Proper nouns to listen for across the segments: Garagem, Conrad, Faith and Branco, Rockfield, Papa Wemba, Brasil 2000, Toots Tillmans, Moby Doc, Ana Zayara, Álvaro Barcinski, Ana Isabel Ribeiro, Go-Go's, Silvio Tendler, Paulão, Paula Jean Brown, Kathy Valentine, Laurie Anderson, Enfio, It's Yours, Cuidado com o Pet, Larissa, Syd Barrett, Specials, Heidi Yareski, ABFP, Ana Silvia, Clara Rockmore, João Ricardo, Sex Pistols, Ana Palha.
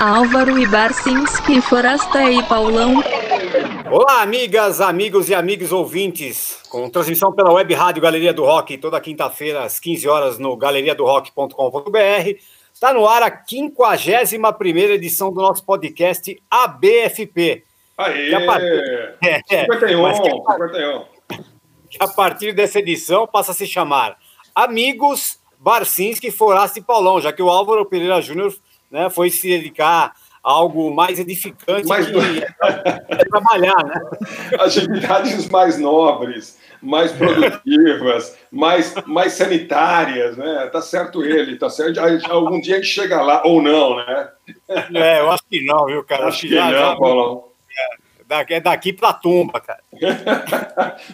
Álvaro Barcinski, Forasta e Paulão. Olá, amigas, amigos e amigos ouvintes, com transmissão pela web rádio Galeria do Rock, toda quinta-feira às 15 horas no galeriadorock.com.br. Está no ar a 51ª edição do nosso podcast ABFP. Aê! A partir... 51. Que a partir dessa edição passa a se chamar Amigos Barcinski, Forasta e Paulão, já que o Álvaro Pereira Júnior, né, foi se dedicar a algo mais edificante, mais que trabalhar, né? Atividades mais nobres, mais produtivas, mais sanitárias, né? Tá certo ele, tá certo. Algum dia a gente chega lá, ou não, né? É, eu acho que não, viu, cara? Acho que não, Paulão. É daqui pra tumba, cara.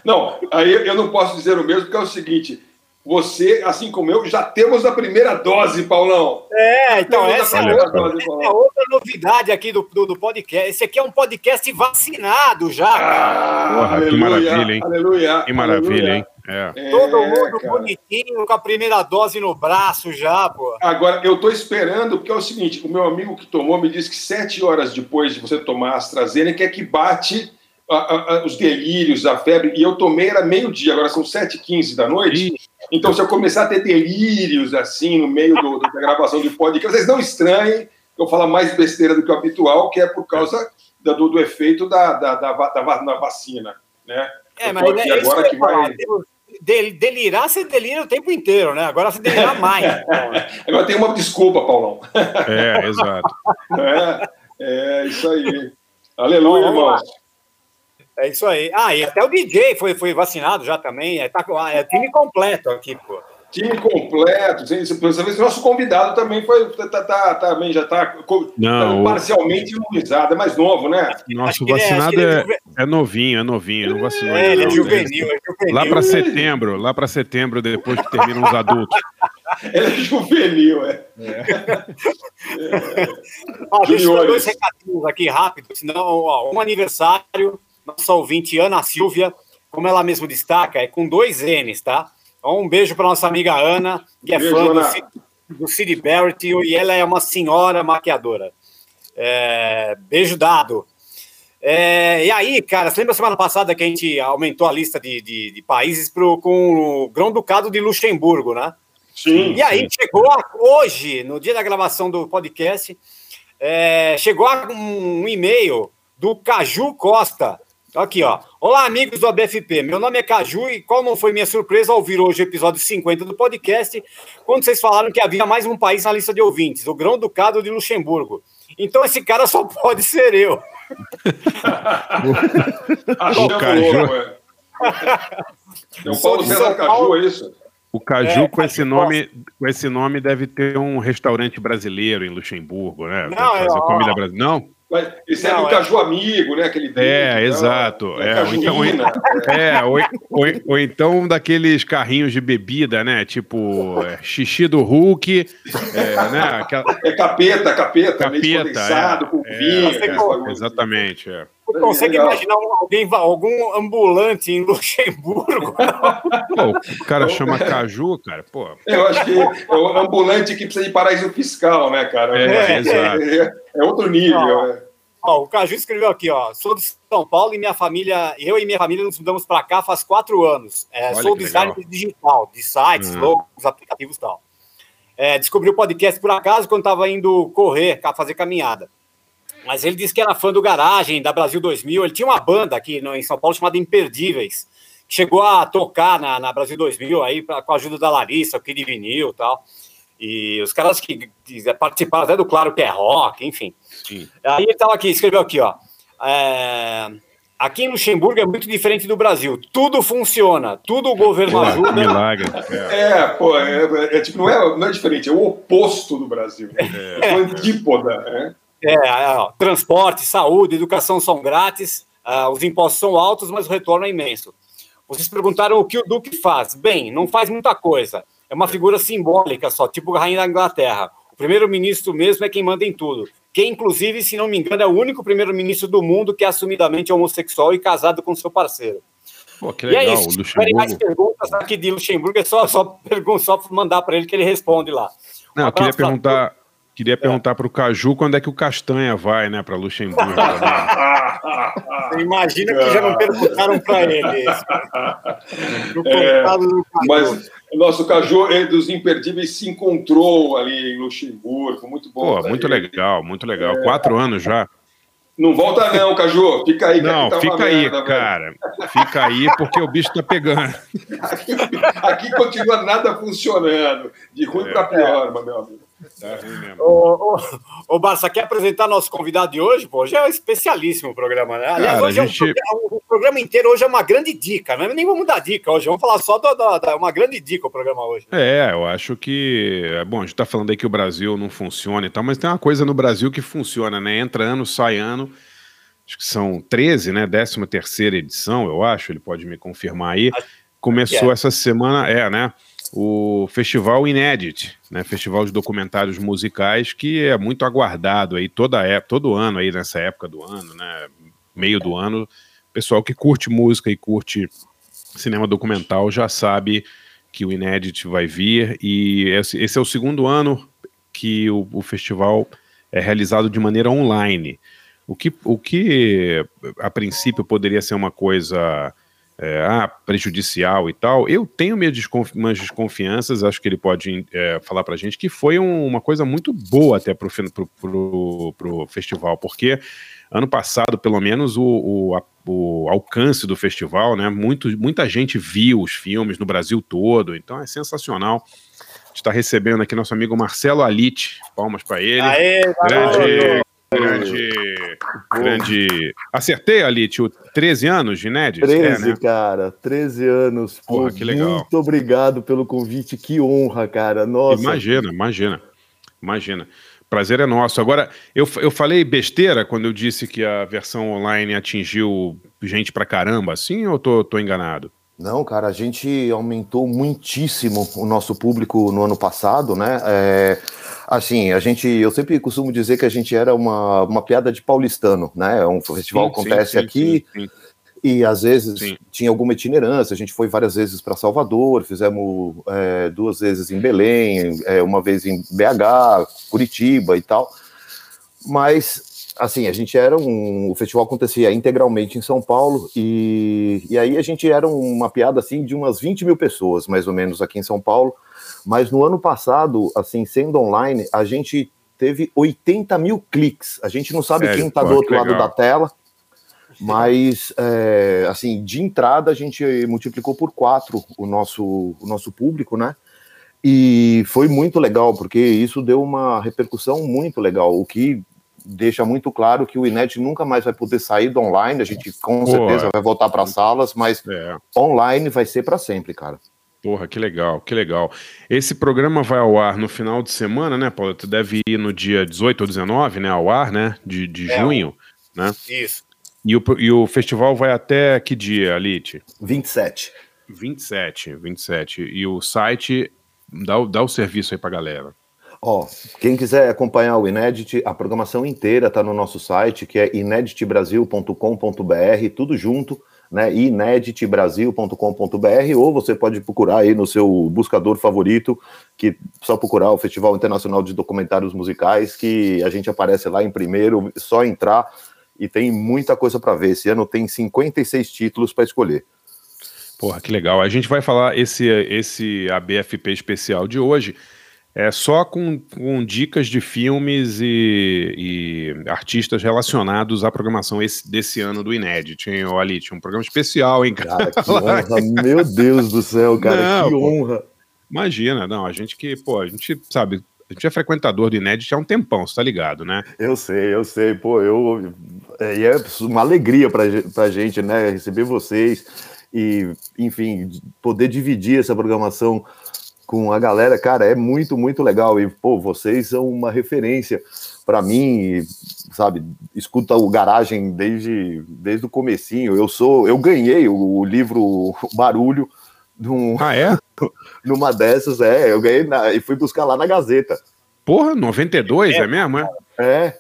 Não, aí eu não posso dizer o mesmo, porque é o seguinte: você, assim como eu, já temos a primeira dose, Paulão. É, então essa é outra novidade aqui do podcast. Esse aqui é um podcast vacinado já. Porra, aleluia, que maravilha, hein? Aleluia, que maravilha, hein? É. Todo mundo, cara, bonitinho, com a primeira dose no braço já, pô. Agora, eu tô esperando, porque é o seguinte, o meu amigo que tomou me disse que 7 horas depois de você tomar a AstraZeneca é que bate os delírios, a febre, e eu tomei era meio-dia, agora são 7h15 da noite. Ixi. Então, se eu começar a ter delírios assim no meio da gravação do podcast, vocês não estranhem que eu falo mais besteira do que o habitual, que é por causa do efeito da vacina, né? É, eu mas aqui é agora que vai... Delirar, você delira o tempo inteiro, né? Agora você delira mais. Agora tem uma desculpa, Paulão. É, exato. É isso aí. Aleluia, irmão. É isso aí. Ah, e até o DJ foi vacinado já também. É time completo aqui, pô. Time completo. Nosso convidado também foi, também já está parcialmente imunizado. É mais novo, né? Nossa, o vacinado é novinho, é novinho. Não vacinou. É, ele é juvenil. Lá para setembro, depois que terminam os adultos. Ele é juvenil, Deixa eu dar 2 recadinhos aqui rápido, senão aniversário. Nossa ouvinte, Ana Silvia, como ela mesmo destaca, é com 2 N's, tá? Então, um beijo para nossa amiga Ana, que é fã do Syd Barrett, e ela é uma senhora maquiadora. Beijo dado. E aí, cara, você lembra semana passada que a gente aumentou a lista de países com o Grão-Ducado de Luxemburgo, né? Sim. E aí, chegou hoje, no dia da gravação do podcast, chegou um e-mail do Caju Costa. Aqui, ó. Olá, amigos do ABFP. Meu nome é Caju e qual não foi minha surpresa ao ouvir hoje o episódio 50 do podcast, quando vocês falaram que havia mais um país na lista de ouvintes, o Grão-Ducado de Luxemburgo. Então esse cara só pode ser eu. Achou o Caju. O Paulo César Caju, é isso? O Caju, com esse nome, deve ter um restaurante brasileiro em Luxemburgo, né? Não, fazer comida brasileira. Não? Mas esse é o Caju Amigo, né? Aquele dele, exato. Ou então daqueles carrinhos de bebida, né? Tipo xixi do Hulk. Né? Aquela... capeta, condensado, com vinho. Exatamente. Você consegue imaginar algum ambulante em Luxemburgo? O cara chama Caju, cara, pô. Eu acho que é o ambulante que precisa de paraíso fiscal, né, cara? Exato. É outro nível. O Caju escreveu aqui, ó. Sou de São Paulo e eu e minha família nos mudamos para cá faz 4 anos. Sou designer digital, de sites, logos, aplicativos e tal. Descobri o podcast por acaso quando estava indo correr, fazer caminhada. Mas ele disse que era fã do Garagem, da Brasil 2000. Ele tinha uma banda aqui em São Paulo chamada Imperdíveis, que chegou a tocar na Brasil 2000 aí com a ajuda da Larissa, o Kid Vinil e tal. E os caras que participaram até do Claro, que é rock, enfim. Sim. Aí ele tava aqui, escreveu aqui, ó. Aqui em Luxemburgo é muito diferente do Brasil. Tudo funciona, tudo o governo ajuda. Milagre. Tipo, não é diferente, é o oposto do Brasil. É uma antípoda, né? Transporte, saúde, educação são grátis, os impostos são altos, mas o retorno é imenso. Vocês perguntaram o que o Duque faz. Bem, não faz muita coisa. É uma figura simbólica só, tipo a rainha da Inglaterra. O primeiro-ministro mesmo é quem manda em tudo. Que, inclusive, se não me engano, é o único primeiro-ministro do mundo que é assumidamente homossexual e casado com seu parceiro. Pô, que legal, e é isso. Se tiverem mais perguntas aqui de Luxemburgo, é só mandar para ele que ele responde lá. Não, eu queria perguntar... Queria perguntar para o Caju quando é que o Castanha vai, né, para Luxemburgo. Você imagina que já não perguntaram para ele. Mas o nosso Caju dos Imperdíveis se encontrou ali em Luxemburgo, muito bom. Pô, muito legal, muito legal. 4 anos já. Não volta não, Caju. Fica aí. Não, tá fica aí, merda, cara. Velho. Fica aí porque o bicho tá pegando. Aqui continua nada funcionando. De ruim pra pior, meu amigo. Tá ruim mesmo. Ô, Barça, quer apresentar nosso convidado de hoje? Pô, hoje é um especialíssimo o programa, né? Aliás, cara, hoje o programa inteiro hoje é uma grande dica, né? Nem vamos dar dica hoje, vamos falar só da uma grande dica o programa hoje. É, eu acho que... Bom, a gente tá falando aí que o Brasil não funciona e tal, mas tem uma coisa no Brasil que funciona, né? Entra ano, sai ano. Acho que são 13, né? 13ª edição, eu acho, ele pode me confirmar aí. Começou essa semana, né? O Festival In-Edit, né? Festival de documentários musicais, que é muito aguardado aí todo ano aí nessa época do ano, né? Meio do ano, pessoal que curte música e curte cinema documental já sabe que o In-Edit vai vir, e esse é o 2º ano que o festival é realizado de maneira online. O que a princípio poderia ser uma coisa prejudicial e tal, eu tenho minhas desconfianças, acho que ele pode falar pra gente, que foi uma coisa muito boa até pro festival, porque ano passado, pelo menos, o alcance do festival, né, muita gente viu os filmes no Brasil todo, então é sensacional. A gente tá recebendo aqui nosso amigo Marcelo Alite, palmas pra ele. Aê, grande. Acertei, Alite, 13 anos de inédito? 13, né? Cara, 13 anos. Porra, que legal. Muito obrigado pelo convite, que honra, cara. Nossa. Imagina. Prazer é nosso. Agora, eu falei besteira quando eu disse que a versão online atingiu gente pra caramba, assim, ou tô enganado? Não, cara, a gente aumentou muitíssimo o nosso público no ano passado, né? Assim, eu sempre costumo dizer que a gente era uma piada de paulistano, né? Um festival acontece aqui. E às vezes tinha alguma itinerância. A gente foi várias vezes para Salvador, fizemos 2 vezes em Belém, 1 vez em BH, Curitiba e tal. Mas... Assim, a gente era o festival acontecia integralmente em São Paulo, e aí a gente era uma piada, assim, de umas 20 mil pessoas, mais ou menos, aqui em São Paulo, mas no ano passado, assim, sendo online, a gente teve 80 mil cliques, a gente não sabe quem tá do outro lado da tela, mas, assim, de entrada a gente multiplicou por 4 o nosso público, né? E foi muito legal, porque isso deu uma repercussão muito legal, o que... deixa muito claro que o In-Edit nunca mais vai poder sair do online, a gente com certeza vai voltar para salas, mas online vai ser para sempre, cara. Porra, que legal, que legal. Esse programa vai ao ar no final de semana, né, Paulo? Tu deve ir no dia 18 ou 19, né, ao ar, né, de junho, né? Isso. E o festival vai até que dia, Alite? 27. 27. E o site dá o serviço aí pra galera. Ó, quem quiser acompanhar o In-Edit, a programação inteira está no nosso site, que é ineditbrasil.com.br, tudo junto, né? ineditbrasil.com.br, ou você pode procurar aí no seu buscador favorito, que só procurar o Festival Internacional de Documentários Musicais, que a gente aparece lá em primeiro, só entrar, e tem muita coisa para ver. Esse ano tem 56 títulos para escolher. Porra, que legal. A gente vai falar esse ABFP especial de hoje. É só com dicas de filmes e artistas relacionados à programação desse ano do In-Edit, hein, Alite? Um programa especial, hein, cara? Que honra, meu Deus do céu, cara, não, que honra. Imagina, não, a gente sabe, a gente é frequentador do In-Edit há um tempão, você tá ligado, né? Eu sei, pô, é uma alegria pra gente, né, receber vocês e, enfim, poder dividir essa programação com a galera, cara, é muito, muito legal. E, pô, vocês são uma referência para mim, sabe? Escuta o Garagem desde o comecinho. Eu ganhei o livro Barulho numa dessas, eu ganhei e fui buscar lá na Gazeta. Porra, 92, é mesmo, é? É.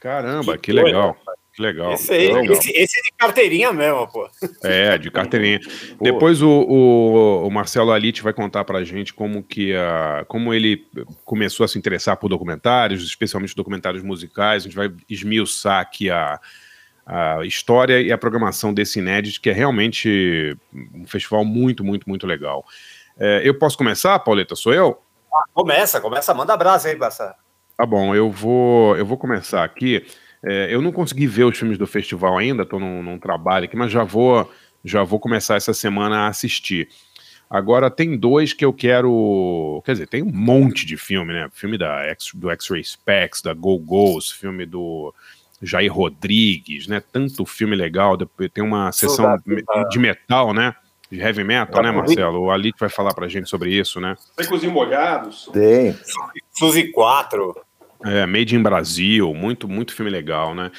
Caramba, que legal. Coisa, Que legal. Esse, aí, legal. Esse é de carteirinha mesmo, pô. É, de carteirinha. Pô. Depois o Marcelo Alite vai contar pra gente como ele começou a se interessar por documentários, especialmente documentários musicais. A gente vai esmiuçar aqui a história e a programação desse In-Edit, que é realmente um festival muito, muito, muito legal. É, eu posso começar, Pauleta? Sou eu? Ah, começa, manda abraço aí, Bassar. Tá bom, eu vou começar aqui. Eu não consegui ver os filmes do festival ainda, estou num trabalho aqui, mas já vou começar essa semana a assistir. Agora tem dois que eu quero... Quer dizer, tem um monte de filme, né? Filme do X-Ray Spex, da Go-Go's, filme do Jair Rodrigues, né? Tanto filme legal. Tem uma sessão de metal, né? De heavy metal, né, Marcelo? O Alite vai falar pra gente sobre isso, né? Secos e Molhados. Tem. Suzi 4. É, Made in Brasil, muito, muito filme legal, né?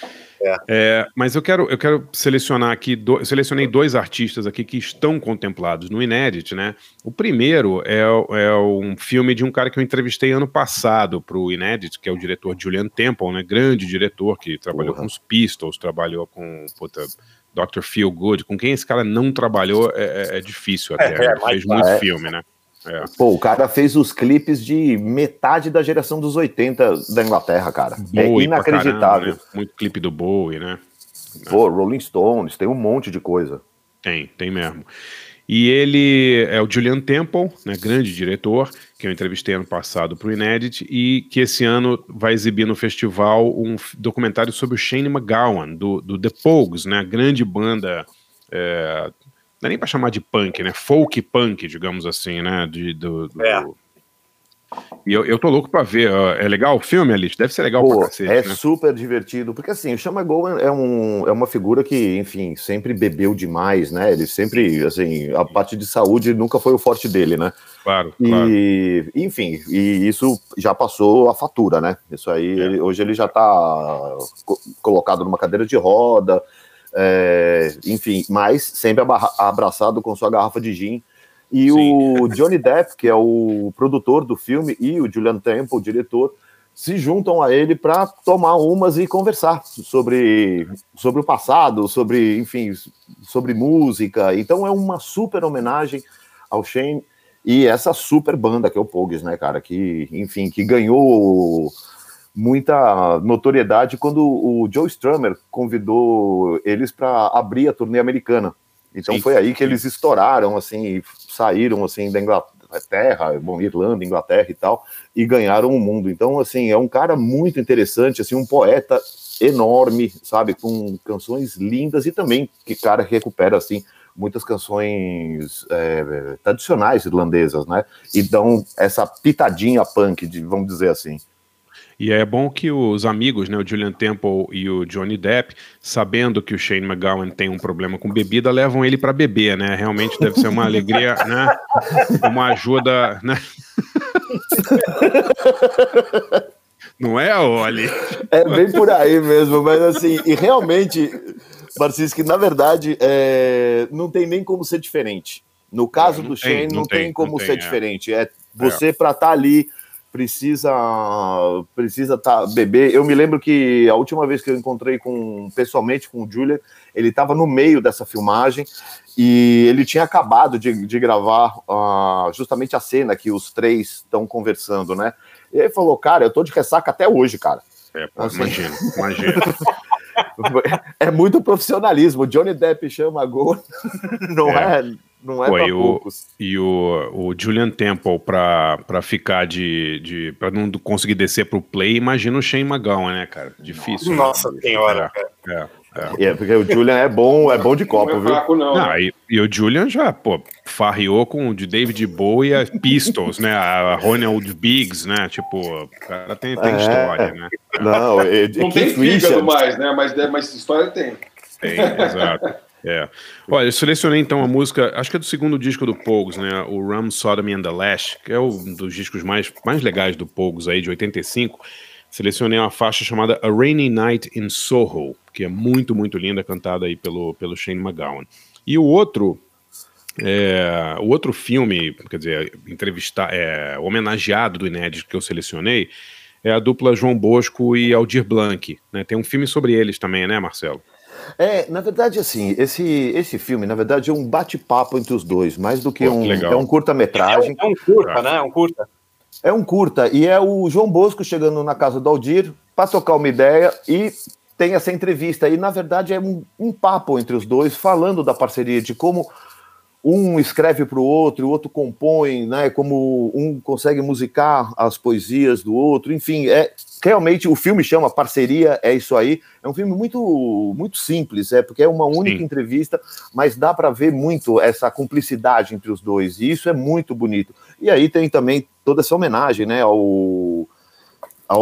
É. É, mas eu quero selecionar aqui, selecionei dois artistas aqui que estão contemplados no In-Edit, né? O primeiro é um filme de um cara que eu entrevistei ano passado pro In-Edit, que é o diretor Julian Temple, né? Grande diretor que trabalhou com os Pistols, trabalhou com... Dr. Feel Good, com quem esse cara não trabalhou é difícil até, ele fez muito filme, né? É. Pô, o cara fez os clipes de metade da geração dos 80 da Inglaterra, cara. Bowie, é inacreditável. Caramba, né? Muito clipe do Bowie, né? Pô, Rolling Stones, tem um monte de coisa. Tem mesmo. E ele é o Julian Temple, né, grande diretor, que eu entrevistei ano passado para o In-Edit, e que esse ano vai exibir no festival um documentário sobre o Shane MacGowan, do The Pogues, né, grande banda, não é nem para chamar de punk, né, folk punk, digamos assim, né, E eu tô louco pra ver. É legal o filme, Alice? Deve ser legal. Pô, pra cacete, né? Super divertido, porque assim, o Shane MacGowan é uma figura que, enfim, sempre bebeu demais, né? Ele sempre, assim, a parte de saúde nunca foi o forte dele, né? Claro, Enfim, e isso já passou a fatura, né? Isso aí, hoje ele já tá colocado numa cadeira de roda, enfim, mas sempre abraçado com sua garrafa de gin. E o Johnny Depp, que é o produtor do filme, e o Julian Temple, o diretor, se juntam a ele para tomar umas e conversar sobre o passado, sobre música. Então é uma super homenagem ao Shane e essa super banda que é o Pogues, né, cara? Que, enfim, que ganhou muita notoriedade quando o Joe Strummer convidou eles para abrir a turnê americana. Então foi aí que eles estouraram, assim, saíram, assim, da Inglaterra, Irlanda, Inglaterra e tal, e ganharam o mundo. Então, assim, é um cara muito interessante, assim, um poeta enorme, sabe, com canções lindas e também que, cara, recupera, assim, muitas canções tradicionais irlandesas, né, e dão essa pitadinha punk, vamos dizer assim. E é bom que os amigos, né, o Julian Temple e o Johnny Depp, sabendo que o Shane MacGowan tem um problema com bebida, levam ele para beber, né? Realmente deve ser uma alegria, né? Uma ajuda, né? Não é, Oli? É bem por aí mesmo, mas assim, e realmente, Barcinski, na verdade, não tem nem como ser diferente. No caso do Shane, não tem como ser diferente. Você para estar ali... precisa beber. Eu me lembro que a última vez que eu encontrei pessoalmente com o Julian, ele estava no meio dessa filmagem e ele tinha acabado de gravar justamente a cena que os três estão conversando, né? E ele falou, cara, eu tô de ressaca até hoje, cara. Assim... Imagina. É muito profissionalismo. Johnny Depp chama gol. Não é pra poucos. E o Julian Temple, pra ficar pra não conseguir descer pro play, imagina o Shane MacGowan, né, cara? Difícil. Nossa, né? Senhora, cara. Porque o Julian é bom de copo, viu? Fraco, não, e o Julian já, pô, farreou com o de David Bowie e a Pistols, né? A Ronald Biggs, né? Tipo, o cara tem história, né? Não, não tem fígado mais, né? Mas história tem. Tem, exato. Olha, eu selecionei então a música, acho que é do segundo disco do Pogues, né, o Rum, Sodomy and the Lash, que é um dos discos mais legais do Pogues aí, de 85, selecionei uma faixa chamada A Rainy Night in Soho, que é muito, muito linda, cantada aí pelo Shane MacGowan. E o outro filme, quer dizer, homenageado do In-Edit que eu selecionei, é a dupla João Bosco e Aldir Blanc, né? Tem um filme sobre eles também, né, Marcelo? É, na verdade, assim, esse filme, na verdade, é um bate-papo entre os dois, mais do que é um curta-metragem. É um curta, né? É um curta. É um curta, e é o João Bosco chegando na casa do Aldir para tocar uma ideia e tem essa entrevista. E, na verdade, é um papo entre os dois, falando da parceria, de como um escreve para o outro compõe, né? Como um consegue musicar as poesias do outro, enfim, realmente o filme chama Parceria, é isso aí. É um filme muito, muito simples, porque é uma única Sim. entrevista, mas dá para ver muito essa cumplicidade entre os dois, e isso é muito bonito. E aí tem também toda essa homenagem, né, ao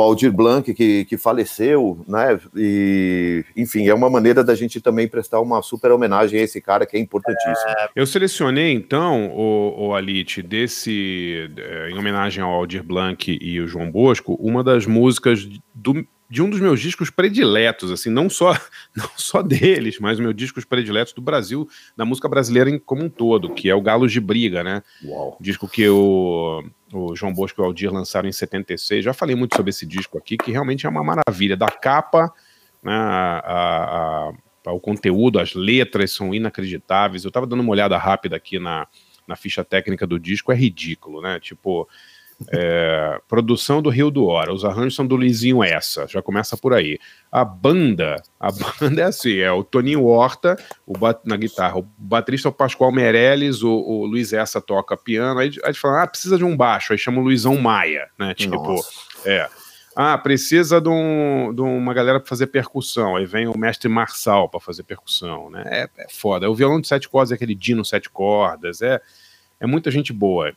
Aldir Blanc, que faleceu, né? E, enfim, é uma maneira da gente também prestar uma super homenagem a esse cara, que é importantíssimo. Eu selecionei, então, o Alite, em homenagem ao Aldir Blanc e o João Bosco, uma das músicas de um dos meus discos prediletos, assim, não só deles, mas meus discos prediletos do Brasil, da música brasileira como um todo, que é o Galo de Briga, né? Uau. Disco que o João Bosco e o Aldir lançaram em 76, já falei muito sobre esse disco aqui, que realmente é uma maravilha, da capa, né, ao conteúdo, as letras são inacreditáveis. Eu tava dando uma olhada rápida aqui na ficha técnica do disco, é ridículo, né? Tipo... produção do Rio do Hora, os arranjos são do Lizinho Essa, já começa por aí. A banda é assim, é o Toninho Horta na guitarra, o baterista é o Pascoal Meirelles, o Luiz Essa toca piano, aí a gente fala, precisa de um baixo, aí chama o Luizão Maia, né, tipo, precisa de uma galera para fazer percussão, aí vem o mestre Marçal para fazer percussão, né, é foda, o violão de 7 cordas é aquele Dino 7 cordas, é muita gente boa.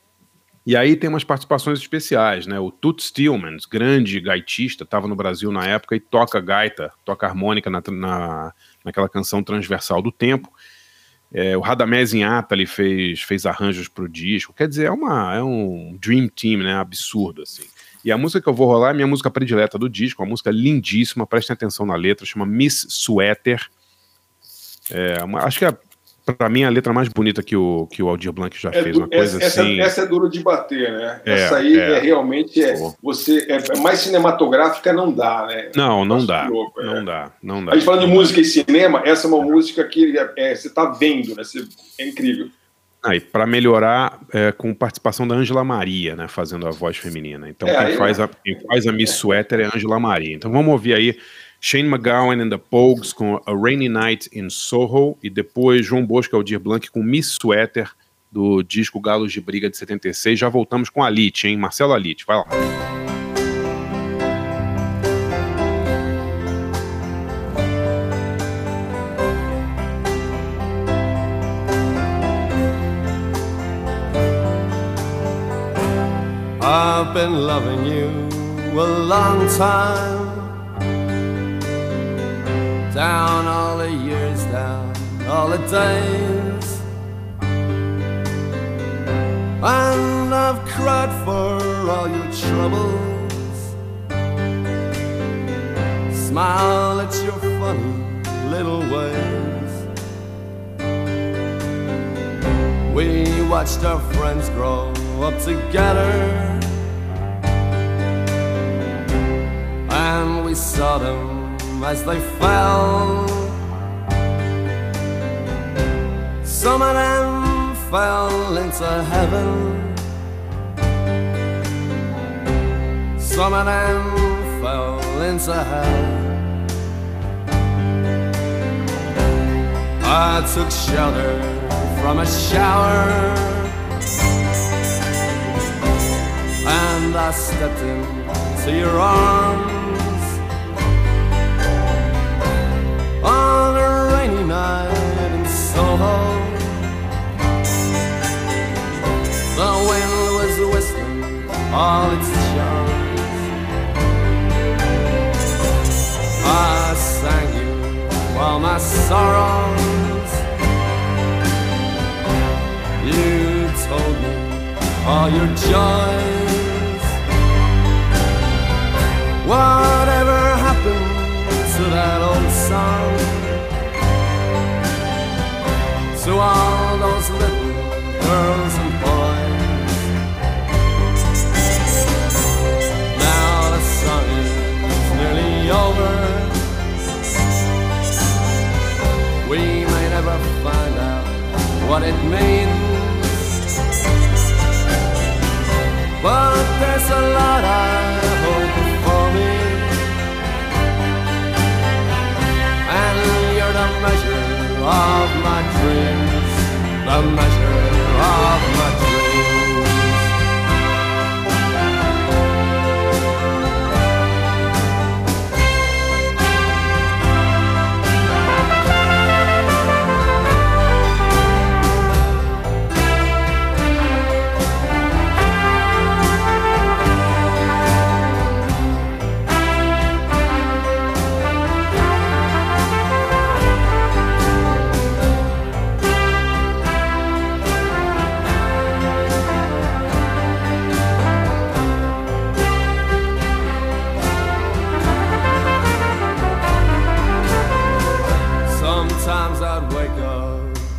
E aí tem umas participações especiais, né? O Toots Tillmans, grande gaitista, estava no Brasil na época e toca gaita, toca harmônica naquela canção Transversal do Tempo. O Radamés Inátali fez arranjos para o disco. Quer dizer, é um dream team, né? Absurdo, assim. E a música que eu vou rolar é minha música predileta do disco, uma música lindíssima, prestem atenção na letra, chama Miss Sweater. Acho que pra mim, a letra mais bonita que o Aldir Blanc já fez, uma coisa assim... Essa é dura de bater, né? Essa aí realmente mais cinematográfica não dá, né? Não dá, louco, não dá, não dá. A gente falando de música e cinema, essa é uma música que você tá vendo, né? É incrível. E pra melhorar, com participação da Ângela Maria, né? Fazendo a voz feminina. Então, quem faz a Miss Sweater é a Ângela Maria. Então, vamos ouvir aí... Shane MacGowan and The Pogues com A Rainy Night in Soho e depois João Bosco e Aldir Blanc com Miss Sweater do disco Galos de Briga de 76. Já voltamos com Alite, hein? Marcelo Alite, vai lá. I've been loving you a long time, down all the years, down all the days, and I've cried for all your troubles, smile at your funny little ways. We watched our friends grow up together, and we saw them as they fell. Some of them fell into heaven, some of them fell into hell. I took shelter from a shower, and I stepped into your arms. Night in Soho, the wind was whistling all its charms. I sang you all my sorrows, you told me all your joys. Whatever happened to that old song, to all those little girls and boys? Now the sun never find out what it means. But there's a lot I hope for me, and you're the measure of my dreams, the measure of my dreams.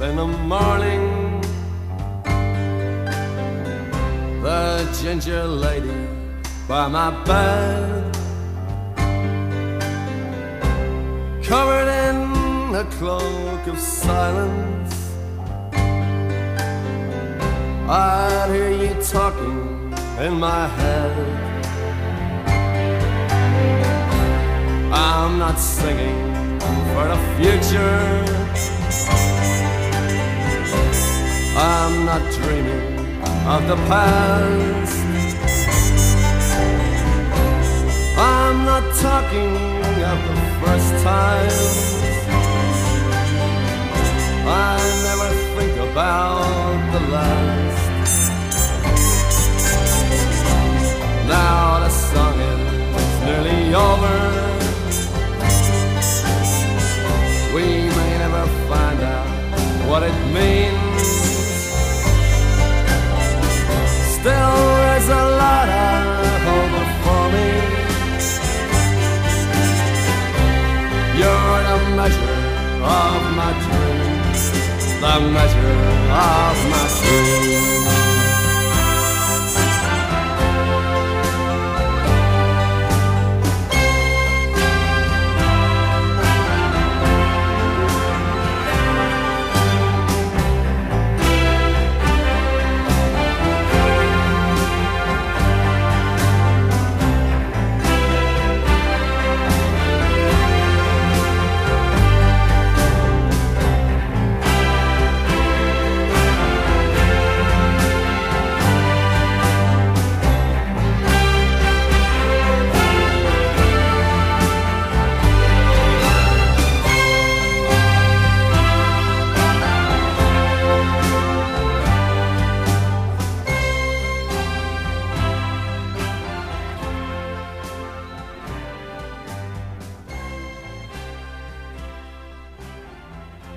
In the morning, the ginger lady by my bed, covered in a cloak of silence, I'd hear you talking in my head. I'm not singing for the future, I'm not dreaming of the past, I'm not talking of the first time, I never think about the last. Now the song is nearly over, we may never find out what it means. Still there's a lot of hope for me, you're the measure of my dreams, the measure of my dreams.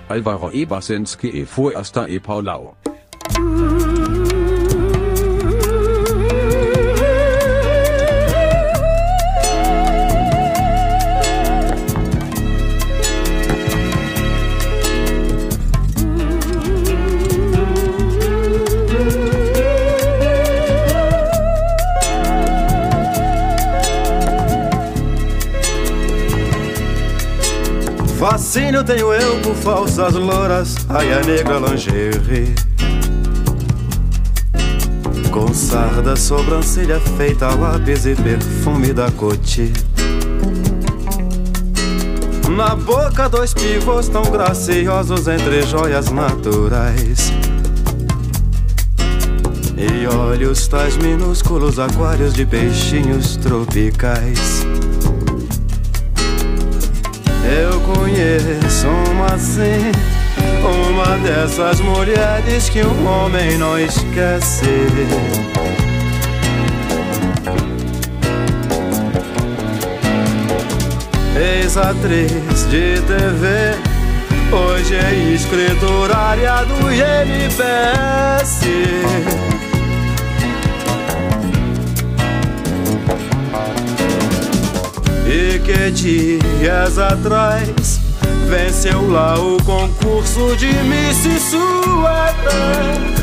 Álvaro Barcinski e Forasta e Paulão. Fascínio tenho eu por falsas louras, raia negra lingerie, com sarda, sobrancelha feita a lápis e perfume da Coty. Na boca dois pivôs tão graciosos entre joias naturais e olhos tais minúsculos, aquários de peixinhos tropicais. Eu conheço uma assim, uma dessas mulheres que um homem não esquece. Ex-atriz de TV, hoje é escriturária do INPS. E que dias atrás venceu lá o concurso de Miss Suéter.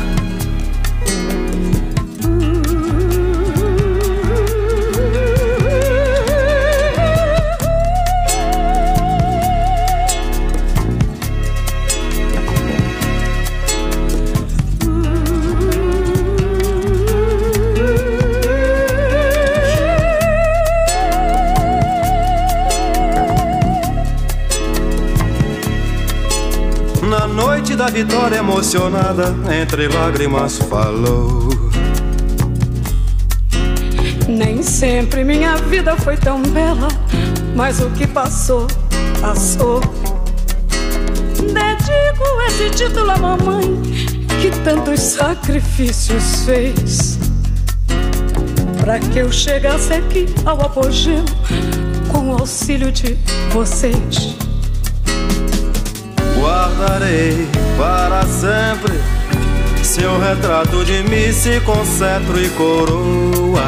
noite da vitória emocionada, entre lágrimas falou: nem sempre minha vida foi tão bela, mas o que passou, passou. Dedico esse título à mamãe, que tantos sacrifícios fez pra que eu chegasse aqui ao apogeu, com o auxílio de vocês. Guardarei para sempre seu retrato de Miss com cetro e coroa.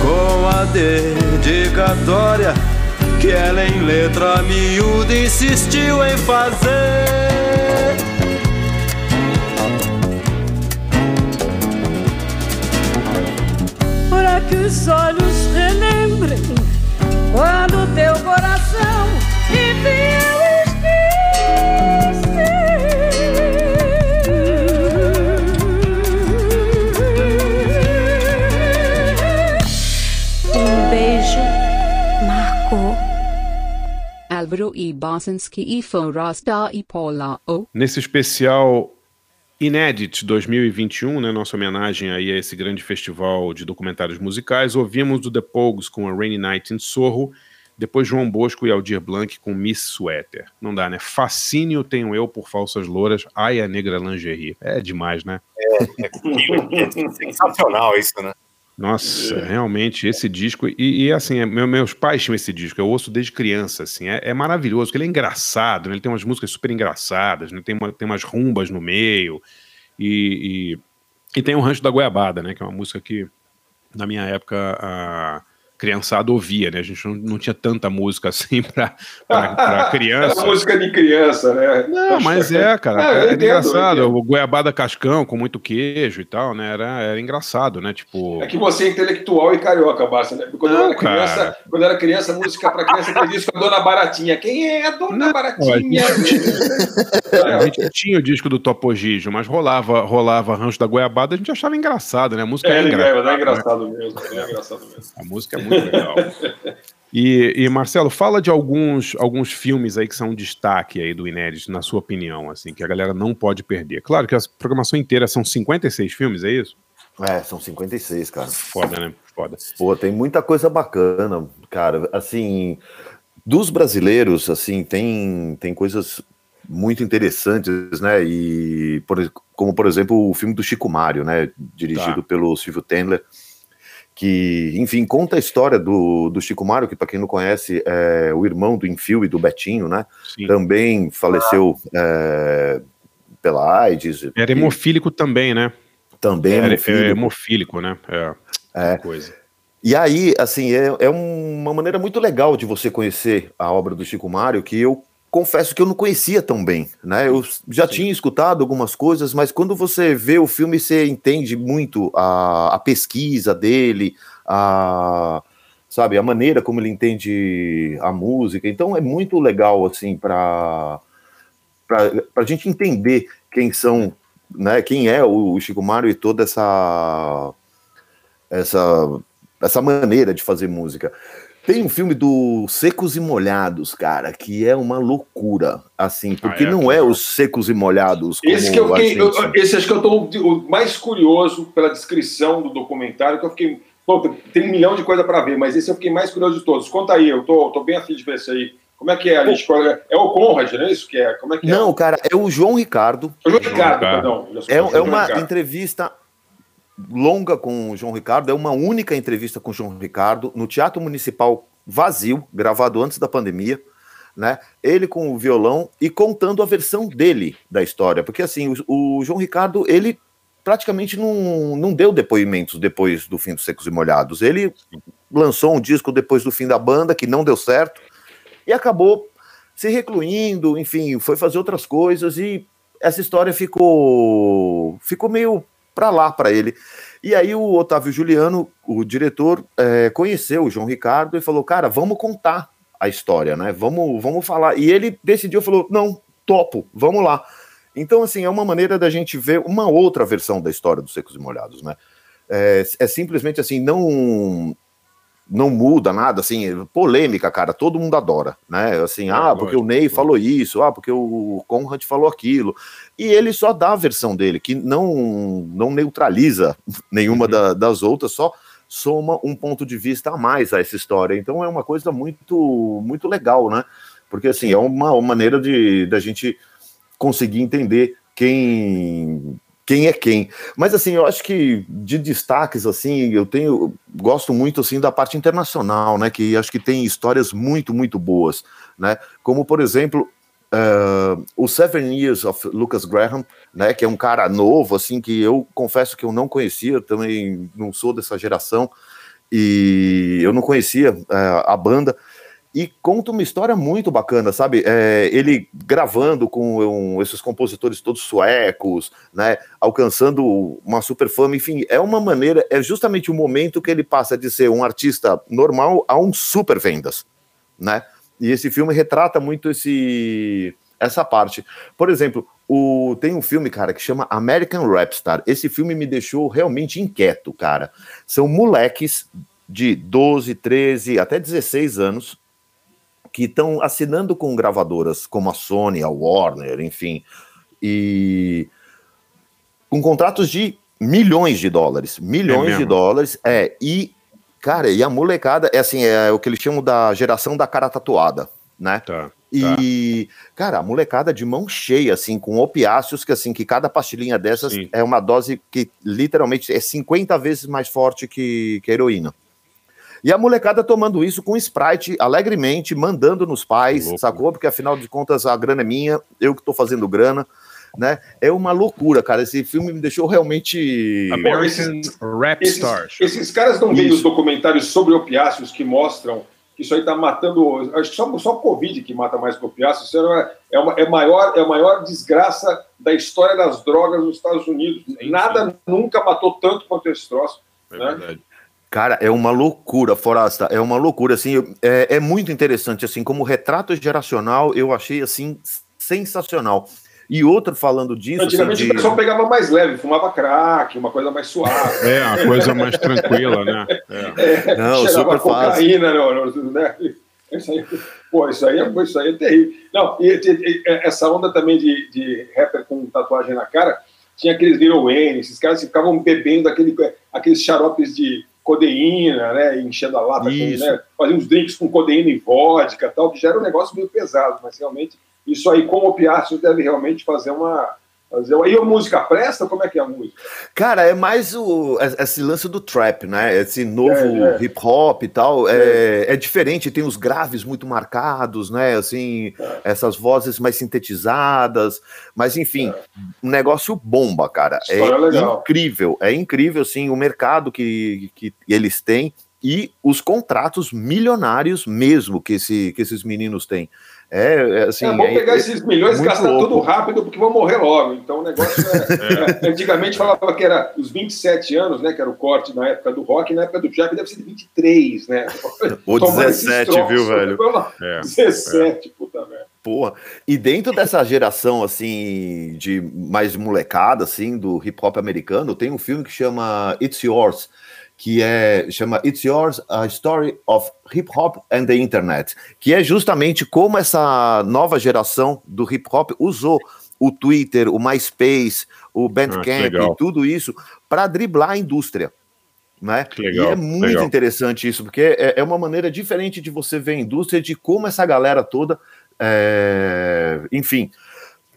Com a dedicatória que ela em letra miúda insistiu em fazer. Para que os olhos relembrem quando teu coração me viu esquecer. Um beijo marcou Álvaro Barcinski e Forasta e Paulão. Nesse especial In-Edit 2021, né, nossa homenagem aí a esse grande festival de documentários musicais, ouvimos do The Pogues com A Rainy Night in Sorro, depois João Bosco e Aldir Blanc com Miss Sweater. Não dá, né? Fascínio tenho eu por falsas louras, ai a negra lingerie. É demais, né? É sensacional isso, né? Nossa, realmente, esse disco... E assim, meus pais tinham esse disco, eu ouço desde criança, assim, é maravilhoso, porque ele é engraçado, né? Ele tem umas músicas super engraçadas, né? Tem umas rumbas no meio, e tem o Rancho da Goiabada, né? Que é uma música que, na minha época, a criançada ouvia, né? A gente não tinha tanta música, assim, pra criança. Era música de criança, né? Não, mas cara, era engraçado. O Goiabada Cascão, com muito queijo e tal, né? Era engraçado, né? Tipo... É que você é intelectual e carioca, Barça, né? Quando eu era criança, música pra criança, eu disse com a Dona Baratinha. Quem é a Dona Baratinha? A gente tinha o disco do Topogígio, mas rolava Rancho da Goiabada, a gente achava engraçado, né? A música era engraçada. É engraçado mesmo. A música é muito legal. E Marcelo, fala de alguns filmes aí que são um destaque aí do In-Edit, na sua opinião, assim, que a galera não pode perder. Claro que a programação inteira são 56 filmes, é isso? É, são 56, cara. Foda, né? Foda. Pô, tem muita coisa bacana, cara. Assim, dos brasileiros, assim, tem coisas muito interessantes, né? E como, por exemplo, o filme do Chico Mário, né? Dirigido pelo Silvio Tendler, que, enfim, conta a história do Chico Mário, que, para quem não conhece, é o irmão do Enfio e do Betinho, né? Sim. Também faleceu pela AIDS. Era hemofílico também, né? Também era hemofílico, né? É. Coisa. E aí, assim, é uma maneira muito legal de você conhecer a obra do Chico Mário, que eu confesso que eu não conhecia tão bem, né? Eu já tinha escutado algumas coisas, mas quando você vê o filme, você entende muito a pesquisa dele, sabe, a maneira como ele entende a música. Então é muito legal, assim, pra gente entender quem são, né? Quem é o Chico Mário e toda essa maneira de fazer música. Tem um filme do Secos e Molhados, cara, que é uma loucura, assim, porque não é os Secos e Molhados. Esse acho que eu estou mais curioso pela descrição do documentário, que eu fiquei... Pô, tem um milhão de coisa para ver, mas esse eu fiquei mais curioso de todos. Conta aí, eu tô bem afim de ver isso aí. Como é que é? É o Conrad, não é isso que é? Como é que é? Não, cara, é o João Ricardo. João Ricardo, perdão. Entrevista... longa com o João Ricardo, é uma única entrevista com o João Ricardo, no Teatro Municipal vazio, gravado antes da pandemia, né? Ele com o violão e contando a versão dele da história, porque assim, o João Ricardo, ele praticamente não deu depoimentos depois do fim dos Secos e Molhados. Ele lançou um disco depois do fim da banda, que não deu certo, e acabou se recluindo, enfim, foi fazer outras coisas, e essa história ficou meio para lá, para ele. E aí o Otávio Juliano, o diretor, conheceu o João Ricardo e falou: cara, vamos contar a história, né? Vamos falar. E ele decidiu, falou: não, topo, vamos lá. Então, assim, é uma maneira da gente ver uma outra versão da história dos Secos e Molhados, né? É simplesmente assim, não... não muda nada, assim, polêmica, cara, todo mundo adora, né, assim, ah, porque o Ney falou isso, ah, porque o Conrad falou aquilo, e ele só dá a versão dele, que não neutraliza nenhuma das outras, só soma um ponto de vista a mais a essa história, então é uma coisa muito legal, né, porque assim, é uma maneira de a gente conseguir entender quem é quem. Mas assim, eu acho que de destaques, assim, gosto muito, assim, da parte internacional, né, que acho que tem histórias muito boas, né, como, por exemplo, o Seven Years of Lucas Graham, né, que é um cara novo, assim, que eu confesso que eu não conhecia, também não sou dessa geração, e eu não conhecia a banda, e conta uma história muito bacana, sabe? Ele gravando com esses compositores todos suecos, né? Alcançando uma super fama, enfim, é uma maneira, é justamente o momento que ele passa de ser um artista normal a um super vendas, né? E esse filme retrata muito essa parte. Por exemplo, tem um filme, cara, que chama American Rapstar. Esse filme me deixou realmente inquieto, cara. São moleques de 12, 13, até 16 anos, que estão assinando com gravadoras como a Sony, a Warner, enfim, e com contratos de milhões de dólares, e, cara, e a molecada, assim, é o que eles chamam da geração da cara tatuada, né? Tá. E, cara, a molecada de mão cheia, assim, com opiáceos, que assim, que cada pastilhinha dessas é uma dose que literalmente é 50 vezes mais forte que a heroína. E a molecada tomando isso com Sprite, alegremente, mandando nos pais, sacou? Porque, afinal de contas, a grana é minha, eu que tô fazendo grana, né? É uma loucura, cara. Esse filme me deixou realmente... American Rap Star. Esses caras não veem os documentários sobre opiáceos que mostram que isso aí tá matando... Acho que só o Covid que mata mais que opiáceos. Isso é a maior desgraça da história das drogas nos Estados Unidos. Nada nunca matou tanto quanto esse troço, né? Verdade. Cara, é uma loucura, Forasta, é uma loucura, assim, é muito interessante, assim, como retrato geracional, eu achei, assim, sensacional. E outro falando disso... Antigamente o pessoal pegava mais leve, fumava crack, uma coisa mais suave. É, uma coisa mais tranquila, né? Não, super cocaína, fácil. Né? Isso aí é terrível. Não, e essa onda também de rapper com tatuagem na cara, tinha aqueles Little Wayne, esses caras que ficavam bebendo aqueles xaropes de... codeína, né, enchendo a lata, né, fazia uns drinks com codeína e vodka, tal, que já era um negócio meio pesado, mas realmente, isso aí, como opiáceos, deve realmente fazer uma... E a música presta? Como é que é a música? Cara, é mais esse lance do trap, né, esse novo hip hop e tal, é diferente, tem os graves muito marcados, né, assim, essas vozes mais sintetizadas, mas enfim, um negócio bomba, cara, é incrível, assim, o mercado que eles têm e os contratos milionários mesmo que esses meninos têm. Vamos pegar esses milhões e gastar tudo rápido, porque vão morrer logo. Então o negócio antigamente falava que era os 27 anos, né? Que era o corte na época do rock, na época do Jack deve ser de 23, né? Ou 17, viu, velho? 17, puta merda. Porra. E dentro dessa geração, assim, de mais molecada, assim, do hip hop americano, tem um filme que chama It's Yours, chama It's Yours, A Story of Hip Hop and the Internet, que é justamente como essa nova geração do hip hop usou o Twitter, o MySpace, o Bandcamp e tudo isso para driblar a indústria, né? Legal, e é muito interessante isso, porque é uma maneira diferente de você ver a indústria, de como essa galera toda, enfim,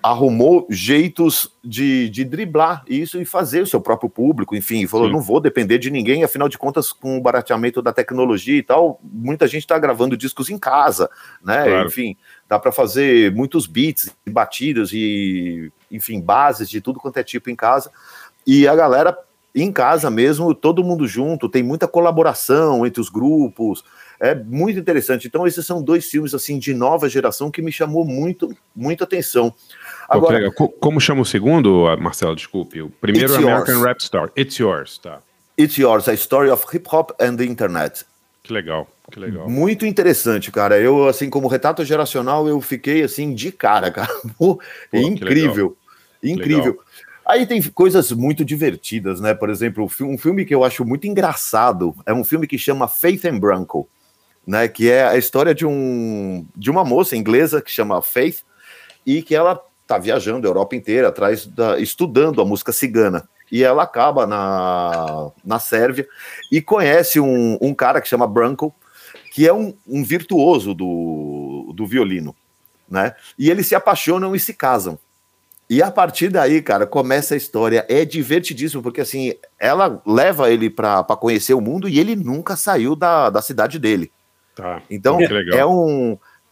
arrumou jeitos de driblar isso e fazer o seu próprio público, enfim, falou, não vou depender de ninguém, afinal de contas, com o barateamento da tecnologia e tal, muita gente tá gravando discos em casa, né, enfim, dá para fazer muitos beats, batidas e, enfim, bases de tudo quanto é tipo em casa, e a galera em casa mesmo, todo mundo junto, tem muita colaboração entre os grupos, é muito interessante. Então esses são dois filmes, assim, de nova geração que me chamou muito atenção. Agora, como chama o segundo, Marcelo? Desculpe. O primeiro é American Rap Star. It's Yours, tá? It's Yours, A Story of Hip Hop and the Internet. Que legal, que legal. Muito interessante, cara. Eu, assim, como retrato geracional, eu fiquei, assim, de cara, cara. Pô, incrível, legal. Aí tem coisas muito divertidas, né? Por exemplo, um filme que eu acho muito engraçado é um filme que chama Faith and Branco, né? Que é a história de uma moça inglesa que chama Faith e que ela tá viajando a Europa inteira estudando a música cigana. E ela acaba na Sérvia e conhece um cara que chama Branco, que é um virtuoso do violino, né? E eles se apaixonam e se casam. E a partir daí, cara, começa a história. É divertidíssimo, porque assim, ela leva ele para conhecer o mundo e ele nunca saiu da cidade dele. Tá. Então,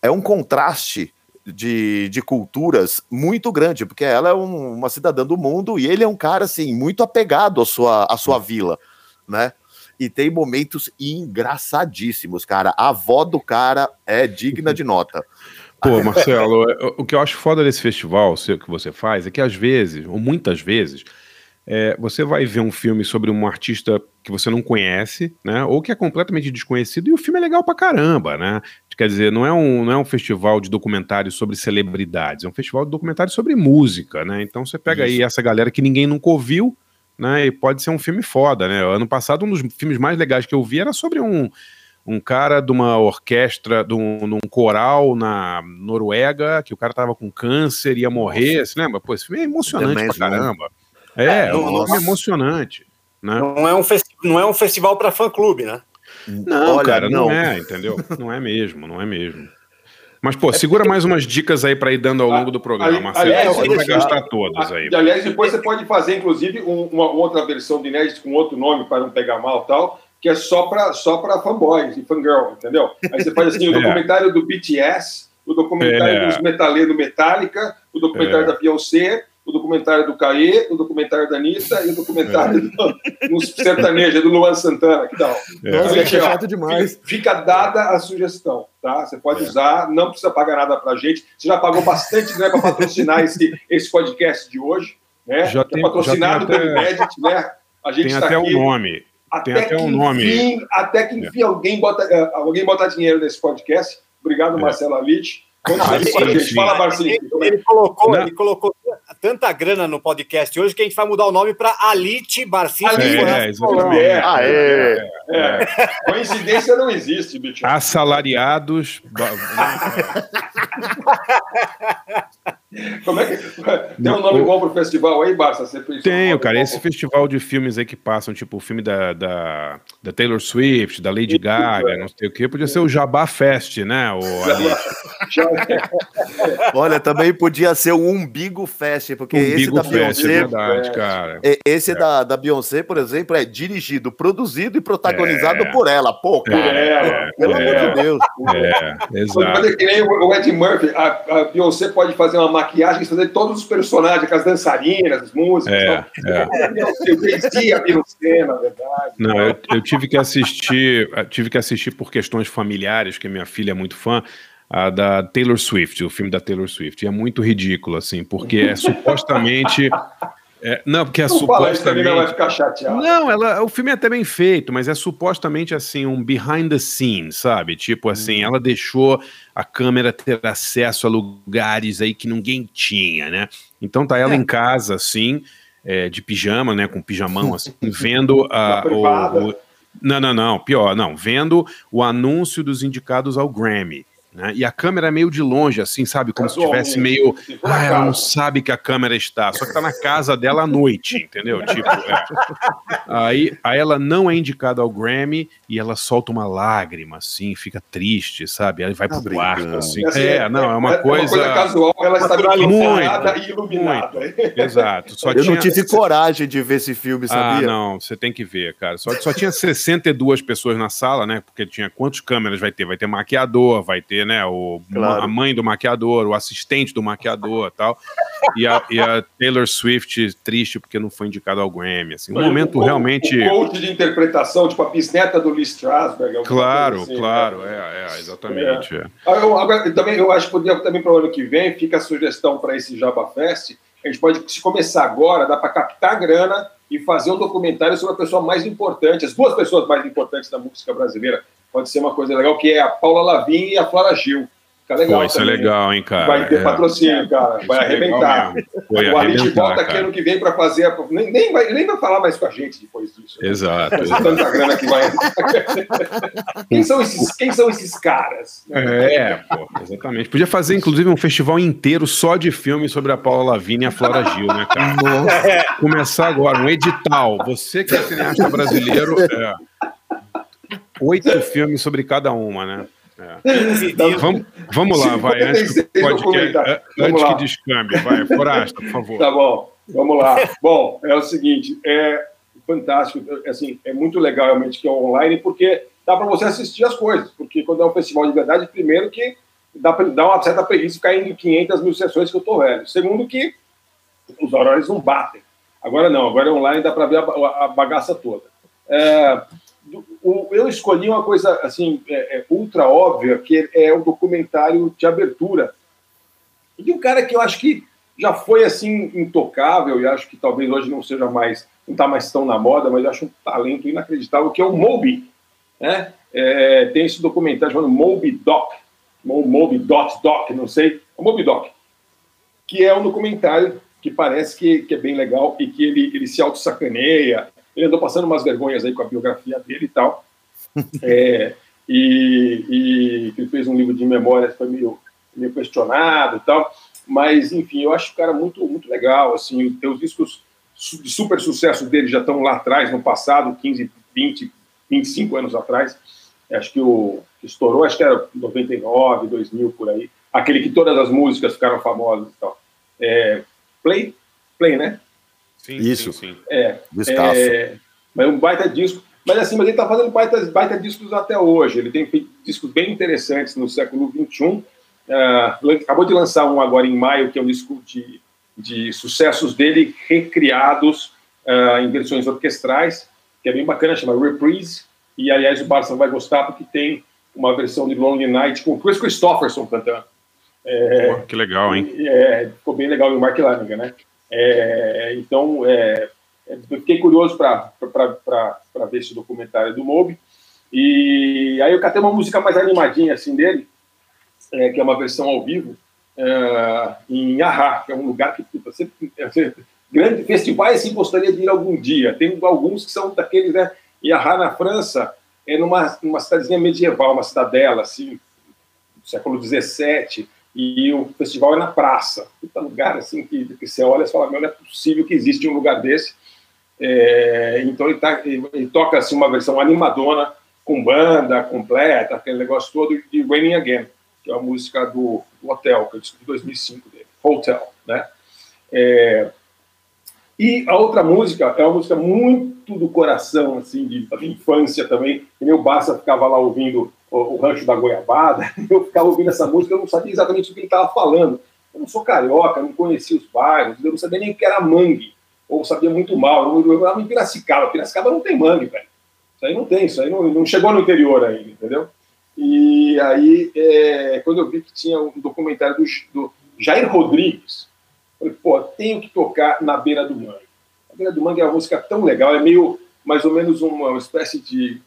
é um contraste de culturas muito grande, porque ela é uma cidadã do mundo e ele é um cara, assim, muito apegado à sua vila, né? E tem momentos engraçadíssimos, cara. A avó do cara é digna de nota. Pô, Marcelo, o que eu acho foda desse festival, sei o que você faz, é que às vezes, ou muitas vezes, você vai ver um filme sobre um artista que você não conhece, né, ou que é completamente desconhecido, e o filme é legal pra caramba, né? Quer dizer, não é um festival de documentários sobre celebridades, é um festival de documentários sobre música, né? Então você pega aí essa galera que ninguém nunca ouviu, né, e pode ser um filme foda, né? Ano passado, um dos filmes mais legais que eu vi era sobre um cara de uma orquestra, de um coral na Noruega, que o cara tava com câncer, ia morrer, você lembra? Pô, esse filme é emocionante pra caramba. É um filme emocionante. Né? Não é um festival pra fã-clube, né? Não, olha, cara, não é, entendeu? Não é mesmo. Mas, pô, segura mais umas dicas aí pra ir dando ao longo do programa, Marcelo. Você não vai gastar todas aí. Aliás, depois você pode fazer, inclusive, uma outra versão de Inédito com outro nome para não pegar mal e tal, que é só pra fanboys e fangirl, entendeu? Aí você faz assim, o documentário do BTS, o documentário dos metaleiros do Metallica, o documentário da Beyoncé, o documentário do Caê, o documentário da Anitta e o documentário do sertanejo, do Luan Santana, que tal? Nossa, é chato demais. Fica dada a sugestão, tá? Você pode usar, não precisa pagar nada pra gente. Você já pagou bastante, né, pra patrocinar esse podcast de hoje, né? Já tem, patrocinado pelo In-Edit, né? A gente tem até aqui, um nome. Até que enfim, alguém bota dinheiro nesse podcast. Obrigado, Marcelo Alite. Fala, Barcinski. Ele colocou tanta grana no podcast hoje que a gente vai mudar o nome para Alite Barcinski. Coincidência não existe, bicho. Assalariados. Como é que... Tem um nome bom pro festival aí, Barça? Tenho, cara. Esse festival de filmes aí que passam, tipo o filme da Taylor Swift, da Lady Gaga, não sei o que, podia ser o Jabá Fest, né? Olha, também podia ser o Umbigo Fest, porque Umbigo esse da Beyoncé... É verdade, cara. Esse da Beyoncé, por exemplo, é dirigido, produzido e protagonizado por ela. Pô, cara. Pelo amor de Deus. Exato. Que nem o Ed Murphy, a Beyoncé pode fazer uma maquiagem, fazer todos os personagens, as dançarinas, as músicas. Eu conheci a Beyoncé, na verdade. Não, eu tive que assistir por questões familiares, que minha filha é muito fã, a da Taylor Swift, o filme da Taylor Swift. E é muito ridículo, assim, porque é supostamente... Não, porque supostamente... Ela vai ficar chateada. Não, o filme é até bem feito, mas é supostamente assim, um behind the scenes, sabe? Tipo assim, ela deixou a câmera ter acesso a lugares aí que ninguém tinha, né? Então tá ela em casa, assim, de pijama, né? Com pijamão, assim, vendo vendo o anúncio dos indicados ao Grammy. Né? E a câmera é meio de longe, assim, sabe? Como se tivesse meio... ela não sabe que a câmera está. Só que tá na casa dela à noite, entendeu? Tipo, Aí ela não é indicada ao Grammy e ela solta uma lágrima, assim, fica triste, sabe? Ela vai pro quarto, assim. É uma coisa casual, ela está iluminada e iluminada. Muito. Exato. Eu não tive coragem de ver esse filme, sabia? Ah, não, você tem que ver, cara. Só tinha 62 pessoas na sala, né? Porque tinha quantas câmeras vai ter? Vai ter maquiador, vai ter, né, a mãe do maquiador, o assistente do maquiador tal, e a Taylor Swift triste porque não foi indicada ao Grammy, assim, realmente... O coach de interpretação, tipo a bisneta do Lee Strasberg. Claro, assim, claro, né? Exatamente. Eu acho que poderia também para o ano que vem, fica a sugestão para esse Jabba Fest, a gente pode, se começar agora, dá para captar grana e fazer um documentário sobre a pessoa mais importante, as duas pessoas mais importantes da música brasileira. Pode ser uma coisa legal, que é a Paula Lavigne e a Flora Gil. Fica legal. Pô, isso também é legal, hein, cara. Vai ter patrocínio, cara. Vai arrebentar. O Alite volta aqui ano que vem para fazer. Nem vai falar mais com a gente depois disso. Exato. Né? Tanta grana que vai. Quem são esses caras? Pô, exatamente. Podia fazer, inclusive, um festival inteiro só de filmes sobre a Paula Lavigne e a Flora Gil, né, cara? Começar agora, um edital. Você que é cineasta brasileiro, 8 filmes sobre cada uma, né? Vamos lá, vai. Antes que descambe, vai. Forasta, por favor. Tá bom, vamos lá. Bom, é o seguinte: é fantástico, assim, é muito legal realmente que é online, porque dá para você assistir as coisas. Porque quando é um festival de verdade, primeiro, que dá uma certa preguiça ficar indo em 500.000 sessões, que eu tô velho. Segundo, que os horários não batem. Agora não, agora é online, dá para ver a bagaça toda. Eu escolhi uma coisa assim, ultra óbvia, que é um documentário de abertura de um cara que eu acho que já foi assim intocável, e acho que talvez hoje não seja mais, não está mais tão na moda, mas eu acho um talento inacreditável, que é o Moby, né? Tem esse documentário chamado Moby Doc, não sei, é Moby Doc, que é um documentário que parece que é bem legal e que ele se auto-sacaneia. Ele andou passando umas vergonhas aí com a biografia dele e tal. E ele fez um livro de memórias, foi meio questionado e tal. Mas, enfim, eu acho o cara muito, muito legal. Assim, tem os discos de super sucesso dele já estão lá atrás, no passado, 15, 20, 25 anos atrás. Acho que o que estourou, acho que era 99, 2000, por aí. Aquele que todas as músicas ficaram famosas e tal. Play, né? Sim, isso, sim. Mas um baita disco. Mas assim, mas ele está fazendo baita discos até hoje. Ele tem feito discos bem interessantes no século XXI. Acabou de lançar um agora em maio, que é um disco de sucessos dele recriados em versões orquestrais, que é bem bacana, chama Reprise. E, aliás, o Barça vai gostar, porque tem uma versão de Lonely Night com o Chris Christopherson cantando. Pô, que legal, hein? Ficou bem legal, e o Mark Lanegan, né? Então, eu fiquei curioso para ver esse documentário do Moby. E aí eu catei uma música mais animadinha assim dele, que é uma versão ao vivo, em Ahá, que é um lugar que grande festivais assim, gostaria de ir algum dia. Tem alguns que são daqueles, né? E Ahá, na França, é numa cidadezinha medieval, uma cidadela assim, do século XVII. E o festival é na praça. Puta lugar assim que você olha e fala, meu, não é possível que existe um lugar desse. Então ele toca assim, uma versão animadona, com banda completa, aquele negócio todo, de Raining Again, que é a música do Hotel, que eu descobri em 2005 dele, Hotel, né? E a outra música é uma música muito do coração, assim, da infância também, que nem o Barça ficava lá ouvindo o Rancho da Goiabada. Eu ficava ouvindo essa música, eu não sabia exatamente o que ele estava falando. Eu não sou carioca, não conhecia os bairros, eu não sabia nem o que era mangue, ou sabia muito mal. Eu morava em Piracicaba. Piracicaba não tem mangue, velho. Isso aí não chegou no interior ainda, entendeu? E aí, quando eu vi que tinha um documentário do Jair Rodrigues, eu falei, pô, tenho que tocar Na Beira do Mangue. Na Beira do Mangue é uma música tão legal, é meio, mais ou menos, uma espécie de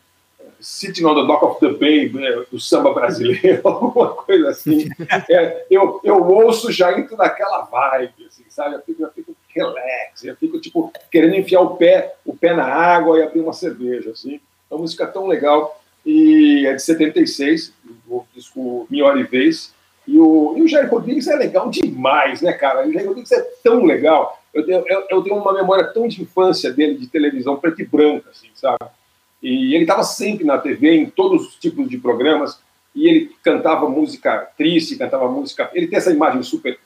Sitting on the Dock of the Bay, né, do samba brasileiro, alguma coisa assim. Eu ouço, já entro naquela vibe, assim, sabe? Eu fico relax, eu fico tipo querendo enfiar o pé na água e abrir uma cerveja, assim. É uma música tão legal. E é de 76, o disco Minha Hora e Vez. E o Jair Rodrigues é legal demais, né, cara? O Jair Rodrigues é tão legal. Eu tenho uma memória tão de infância dele, de televisão preta e branca, assim, sabe? E ele estava sempre na TV, em todos os tipos de programas, e ele cantava música triste, cantava música... Ele tem essa imagem super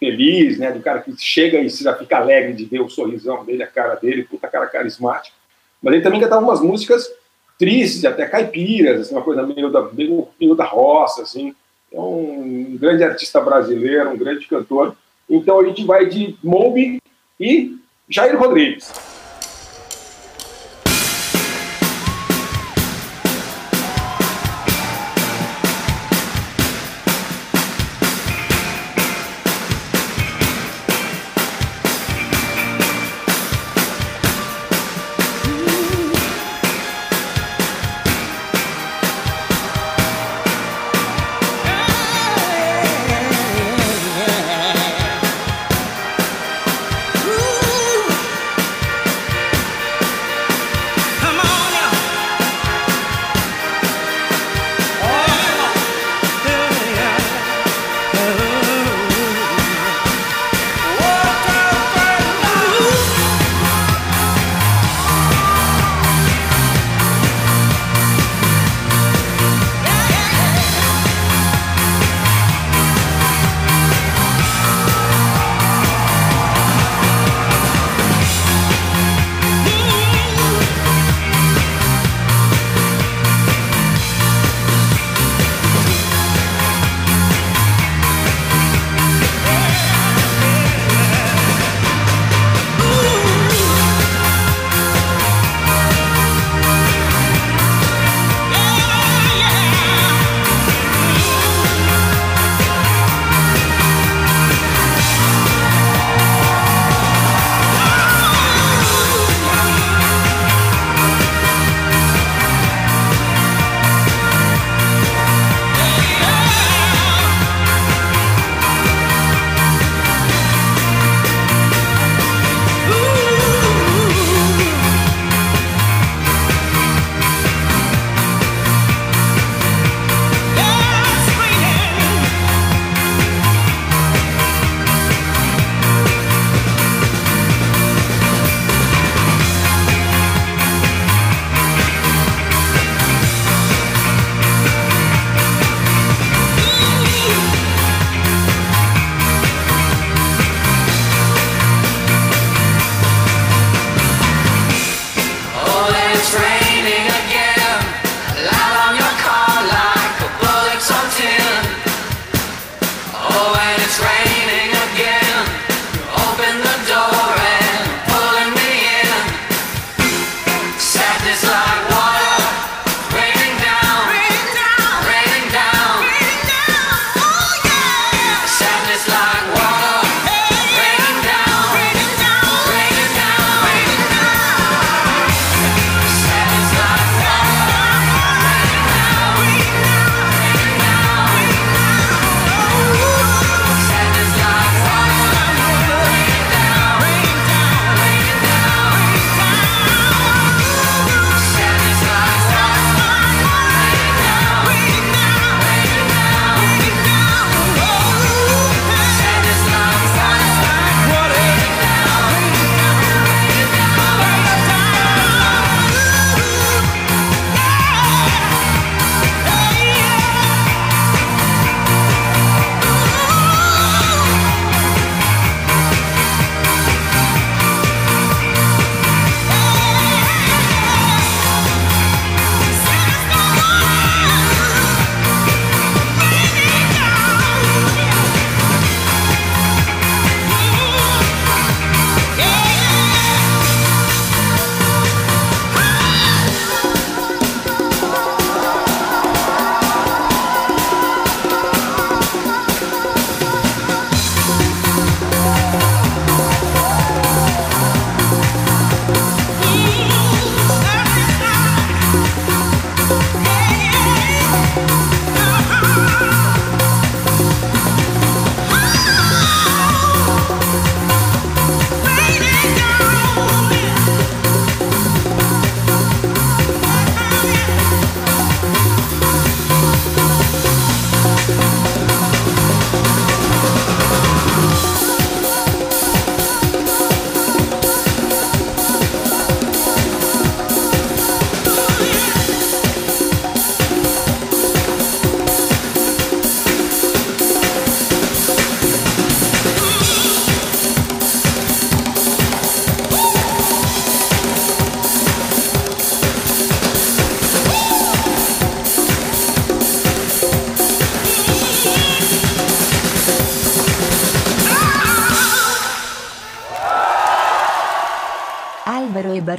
feliz, né, do cara que chega e já fica alegre de ver o sorrisão dele, a cara dele, puta cara carismática. Mas ele também cantava umas músicas tristes, até caipiras, assim, uma coisa meio da roça, assim. É um grande artista brasileiro, um grande cantor. Então a gente vai de Moby e Jair Rodrigues.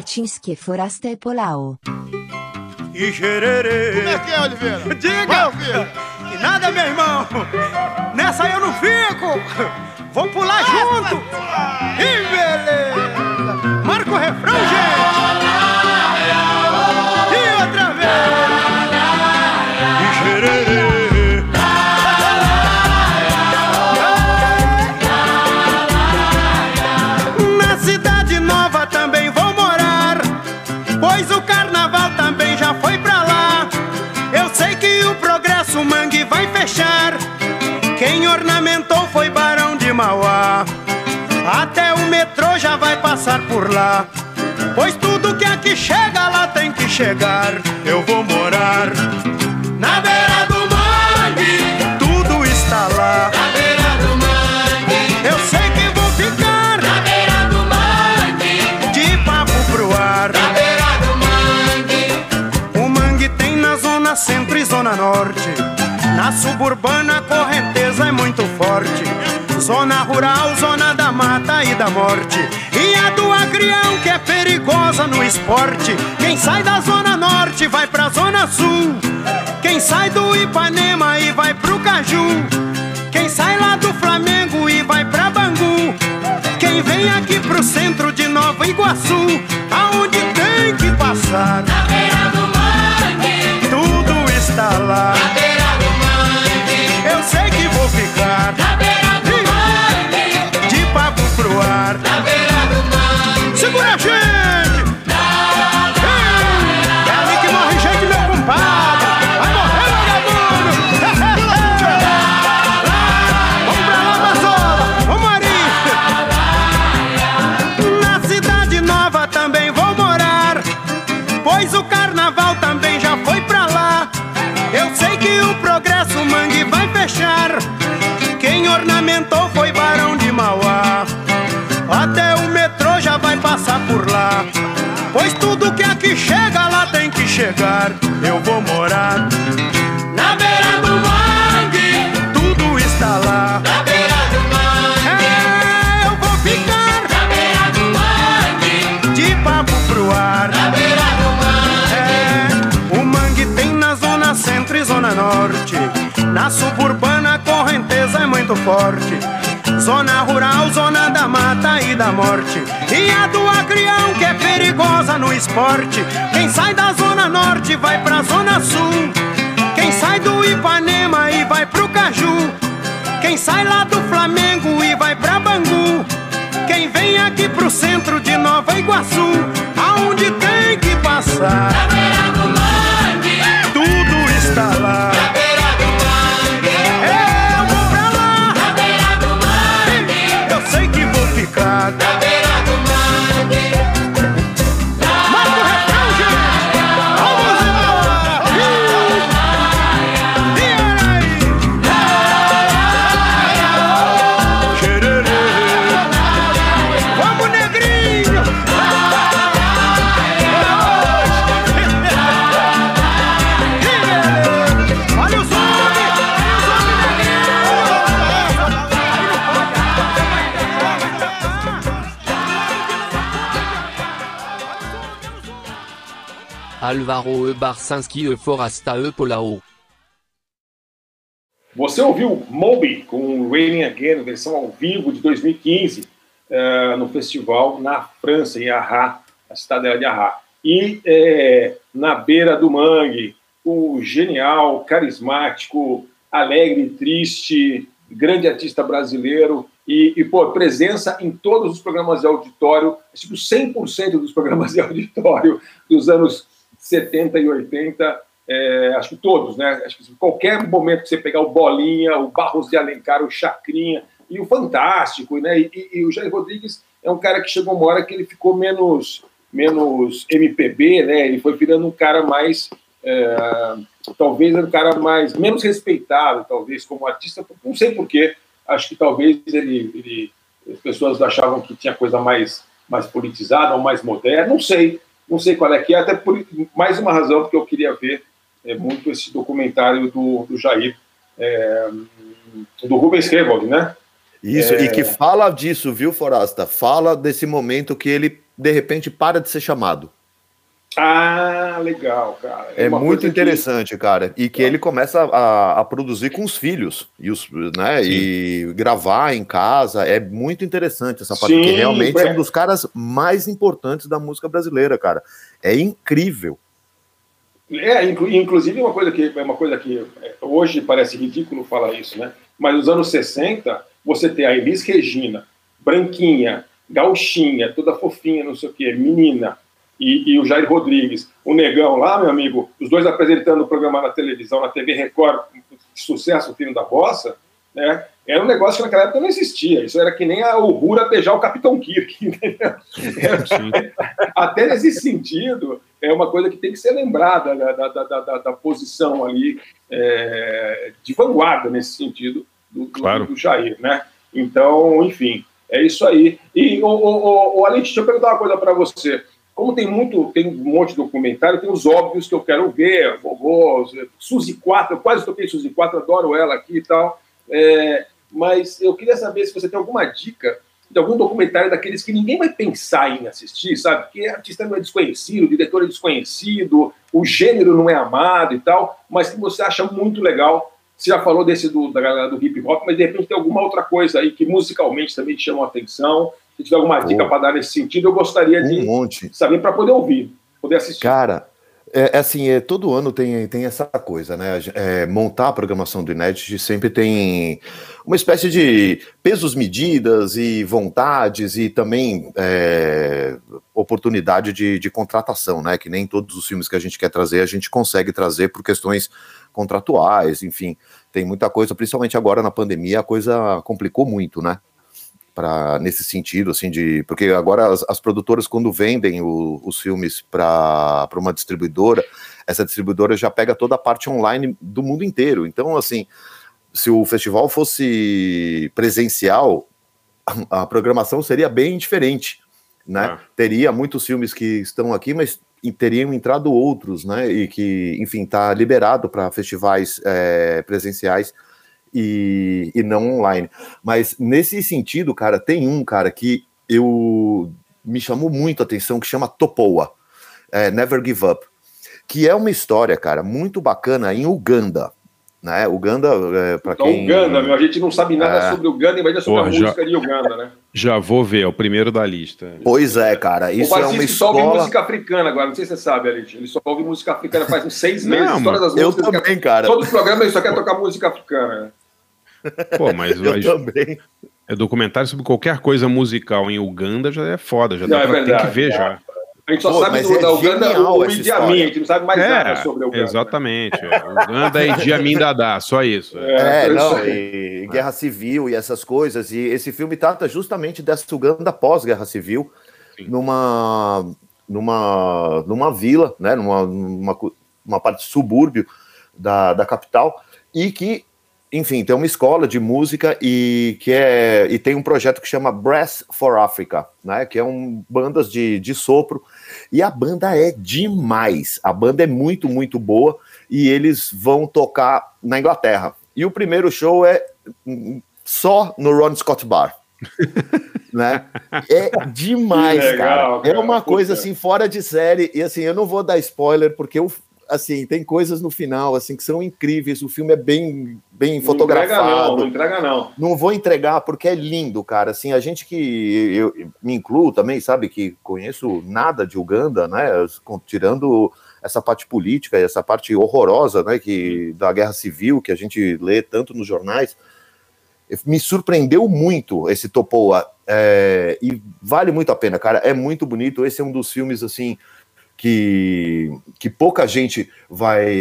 Barcinski, Forasta e Paulão. E xererê. Como é que é, Oliveira? Diga! Vai, Oliveira. Que nada, meu irmão! Nessa eu não fico! Vou pular junto! E beleza! Marca o refrão, gente! E outra vez! E xererê. O mangue vai fechar. Quem ornamentou foi Barão de Mauá. Até o metrô já vai passar por lá, pois tudo que aqui chega lá tem que chegar. Eu vou morar na beira do mangue, tudo está lá. Na beira do mangue, eu sei que vou ficar. Na beira do mangue, de papo pro ar. Na beira do mangue, o mangue tem na zona centro e zona norte. Na suburbana a correnteza é muito forte. Zona rural, zona da mata e da morte. E a do agrião que é perigosa no esporte. Quem sai da zona norte vai pra zona sul. Quem sai do Ipanema e vai pro Caju. Quem sai lá do Flamengo e vai pra Bangu. Quem vem aqui pro centro de Nova Iguaçu, aonde tem que passar. Na beira do mangue, tudo está lá. Eu sei que vou ficar na beira do mangue, de papo pro ar. Na beira do mangue, segura a gente. É ali que morre gente, meu compadre. Vai morrer vagabundo. Vamos pra lá, Mazola, vamos Marinho. Na cidade nova também vou morar, pois o carnaval também já foi pra lá. Eu sei que o progresso mangue vai fechar. Quem ornamentou foi Barão de Mauá. Até o metrô já vai passar por lá, pois tudo que aqui chega lá tem que chegar. Eu vou morar na beira do mangue, tudo está lá. Na beira do mangue, eu vou ficar. Na beira do mangue, de papo pro ar. Na beira do mangue, o mangue tem na zona centro e zona norte. Na suburbana a correnteza é muito forte. Zona rural, zona da mata e da morte. E a do agrião que é perigosa no esporte. Quem sai da zona norte vai pra zona sul. Quem sai do Ipanema e vai pro Caju. Quem sai lá do Flamengo e vai pra Bangu. Quem vem aqui pro centro de Nova Iguaçu, aonde tem que passar. Na beira do mangue, tudo está lá. Na beira do mangue, mata o refrão, gente. Vamos embora. E aí, vamos negrinho. Olha os homens. Álvaro Barcinski e Forasta e Paulão. Você ouviu Moby com Raining Again, versão ao vivo de 2015, no festival na França, em Arras, a cidadela de Arras. E Na Beira do Mangue, o genial, carismático, alegre, triste, grande artista brasileiro e presença em todos os programas de auditório, tipo 100% dos programas de auditório dos anos 70 e 80, acho que todos, né? Acho que qualquer momento que você pegar o Bolinha, o Barros de Alencar, o Chacrinha e o Fantástico, né? E o Jair Rodrigues é um cara que chegou uma hora que ele ficou menos MPB, né? Ele foi virando um cara mais, talvez um cara mais, menos respeitado, talvez, como artista, não sei porquê, acho que talvez as pessoas achavam que tinha coisa mais politizada ou mais moderna, não sei. Não sei qual é que é, até por mais uma razão, porque eu queria ver muito esse documentário do Jair, do Rubens Revold, né? Isso, e que fala disso, viu, Forasta? Fala desse momento que ele de repente para de ser chamado. Ah, legal, cara. É muito interessante, que... cara. E que ele começa a produzir com os filhos e, né, e gravar em casa. É muito interessante essa parte, que realmente é um dos caras mais importantes da música brasileira, cara. É incrível. É, inclusive uma coisa que hoje parece ridículo falar isso, né? Mas nos anos 60, você tem a Elis Regina, branquinha, gauchinha, toda fofinha, não sei o quê, menina... E o Jair Rodrigues, o Negão lá, meu amigo, os dois apresentando o programa na televisão, na TV Record, sucesso, o Filho da Bossa, né? Era um negócio que naquela época não existia. Isso era que nem a Uhura beijar o Capitão Kirk, entendeu? Até nesse sentido, é uma coisa que tem que ser lembrada da posição ali de vanguarda, nesse sentido, do Jair, né? Então, enfim, é isso aí. E, Alite, deixa eu perguntar uma coisa para você. Como tem um monte de documentário, tem os óbvios que eu quero ver, Go-Go's, Suzi Quatro, eu quase toquei Suzi Quatro, adoro ela aqui e tal, mas eu queria saber se você tem alguma dica de algum documentário daqueles que ninguém vai pensar em assistir, sabe? Porque artista não é desconhecido, diretor é desconhecido, o gênero não é amado e tal, mas que você acha muito legal. Você já falou desse da galera do hip hop, mas de repente tem alguma outra coisa aí que musicalmente também te chama a atenção. Se tiver alguma dica para dar nesse sentido, eu gostaria de saber para poder ouvir, poder assistir. Cara, todo ano tem essa coisa, né? Montar a programação do In-Edit sempre tem uma espécie de pesos, medidas e vontades e também oportunidade de contratação, né? Que nem todos os filmes que a gente quer trazer, a gente consegue trazer por questões contratuais, enfim. Tem muita coisa, principalmente agora na pandemia, a coisa complicou muito, né? Nesse sentido, assim, porque agora as produtoras, quando vendem os filmes para uma distribuidora, essa distribuidora já pega toda a parte online do mundo inteiro. Então, assim, se o festival fosse presencial, a programação seria bem diferente, né? Teria muitos filmes que estão aqui, mas teriam entrado outros, né? E que, enfim, tá liberado para festivais presenciais e não online. Mas nesse sentido, cara, tem um cara que me chamou muito a atenção, que chama Topoa, Never Give Up, que é uma história, cara, muito bacana em Uganda, né? Uganda, pra quem... Uganda, meu, a gente não sabe nada sobre Uganda, imagina sobre a música de Uganda, né? Já vou ver, é o primeiro da lista. Pois é, cara, isso é uma escola... O Batista só ouve música africana agora, não sei se você sabe, Alite, ele só ouve música africana faz uns 6 meses, história das músicas... Eu também, cara. Todo programa ele só quer tocar música africana, né? Pô, mas também. É documentário sobre qualquer coisa musical em Uganda, já é foda, já tem que ver já. A gente só sabe da Uganda o Idi Amin, a gente não sabe mais nada sobre a Uganda. Exatamente, Uganda e Idi Amin Dada, só isso. E guerra civil e essas coisas, e esse filme trata justamente dessa Uganda pós-guerra civil, numa vila, né, numa parte subúrbio da capital, e que, enfim, tem uma escola de música e tem um projeto que chama Brass for Africa, né? Que é bandas de sopro. E a banda é demais. A banda é muito, muito boa. E eles vão tocar na Inglaterra. E o primeiro show é só no Ron Scott Bar. Né? É demais, legal, cara. É uma coisa assim, fora de série. E assim, eu não vou dar spoiler, porque assim, tem coisas no final, assim, que são incríveis, o filme é bem fotografado. Não entrega não. Não vou entregar, porque é lindo, cara, assim, a gente que eu me incluo também, sabe, que conheço nada de Uganda, né, tirando essa parte política e essa parte horrorosa, né, da guerra civil, que a gente lê tanto nos jornais, me surpreendeu muito esse Topoa, e vale muito a pena, cara, é muito bonito, esse é um dos filmes, assim, que pouca gente vai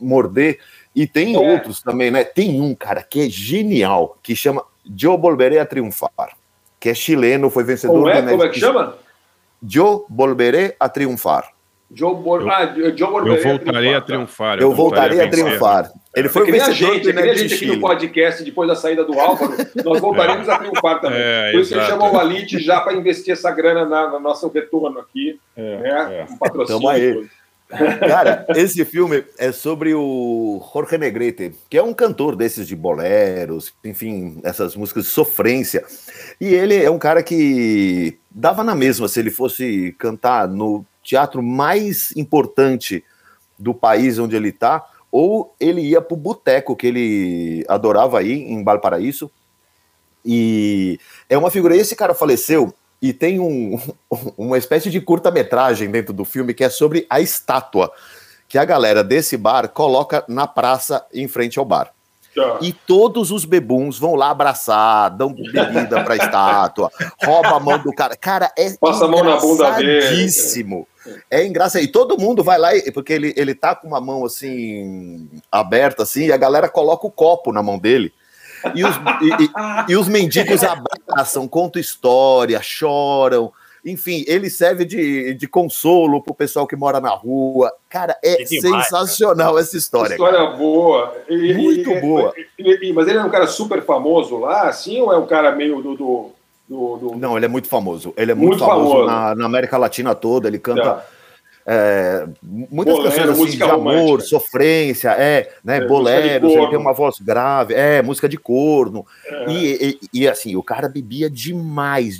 morder, e tem outros também, né? Tem um, cara, que é genial, que chama Yo Volveré a Triunfar, que é chileno, foi vencedor... Como é que chama? Yo Volveré a Triunfar. Eu voltarei a triunfar. Eu voltarei a triunfar. Ele foi vencedor do In-Edit Chile. Aqui no podcast, depois da saída do Álvaro, nós voltaremos a triunfar também. Por isso que ele chamou o Alite já para investir essa grana no nosso retorno aqui. Um patrocínio. Tamo aí. Cara, esse filme é sobre o Jorge Negrete, que é um cantor desses de boleros, enfim, essas músicas de sofrência. E ele é um cara que dava na mesma se ele fosse cantar no teatro mais importante do país onde ele tá, ou ele ia pro boteco que ele adorava ir, em Valparaíso. E é uma figura... Esse cara faleceu e tem uma espécie de curta-metragem dentro do filme que é sobre a estátua que a galera desse bar coloca na praça em frente ao bar. E todos os bebuns vão lá abraçar, dão bebida pra estátua, rouba a mão do cara. Cara, é passa a mão na bunda dele. É engraçado. E todo mundo vai lá, porque ele tá com uma mão assim, aberta assim, e a galera coloca o copo na mão dele. E os mendigos abraçam, contam história, choram. Enfim, ele serve de consolo pro pessoal que mora na rua. Cara, é demais, sensacional, cara. Essa história. História, cara. Boa. Muito boa. Mas ele é um cara super famoso lá, assim, ou é um cara meio do... Não, ele é muito famoso. Ele é muito famoso. Na América Latina toda, ele canta... muitas canções assim, música de amor, romântica. Sofrência, boleros, ele tem uma voz grave, música de corno. E assim, o cara bebia demais.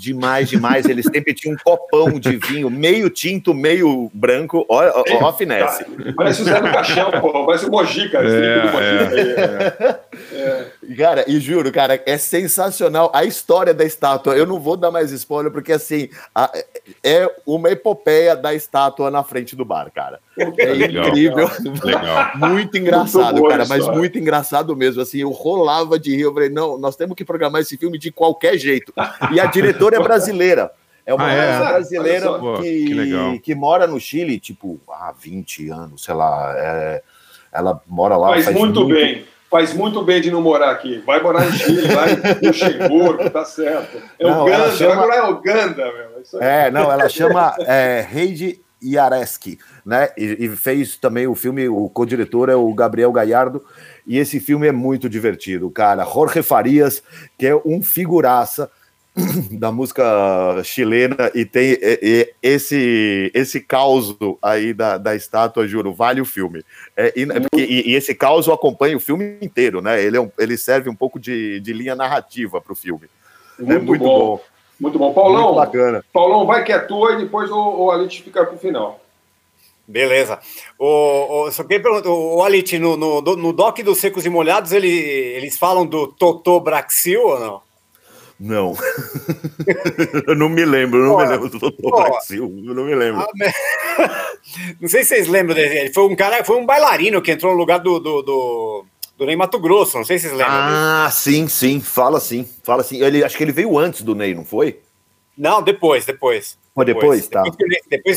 Eles sempre tinham um copão de vinho, meio tinto, meio branco, ó finesse. Parece o Zé do Caixão, pô, parece o Mojica. Cara, e juro, cara, é sensacional a história da estátua. Eu não vou dar mais spoiler, porque assim, é uma epopeia da estátua na frente do bar, cara. É legal, incrível. Legal. Muito engraçado, muito cara, mas muito engraçado mesmo. Assim, eu rolava de rir, eu falei, não, nós temos que programar esse filme de qualquer jeito. E a diretora é brasileira. É uma brasileira que mora no Chile, tipo, há 20 anos, sei lá. Ela mora lá. Faz muito bem. Faz muito bem de não morar aqui. Vai morar no Chile, vai em Luxemburgo, tá certo. É Uganda, vai morar em Uganda, meu. Ela chama Heidi Yareski, né? E fez também o filme, o co-diretor é o Gabriel Gallardo, e esse filme é muito divertido, cara. Jorge Farias, que é um figuraça da música chilena, e tem esse caos aí da estátua, juro, vale o filme. E esse caos acompanha o filme inteiro, né? Ele serve um pouco de linha narrativa pro filme. Muito bom. Muito bom. Paulão, vai que é tua, e depois o Alite fica pro final. Beleza. Só queria perguntar, o Alite, no doc dos Secos e Molhados, eles falam do Totobraxil ou não? Não. Eu não me lembro, do Totobraxil. Eu não me lembro. Não sei se vocês lembram dele. Ele foi um bailarino que entrou no lugar do Ney Mato Grosso, não sei se vocês lembram. Sim, fala sim. Acho que ele veio antes do Ney, não foi? Não, depois. Foi depois, tá.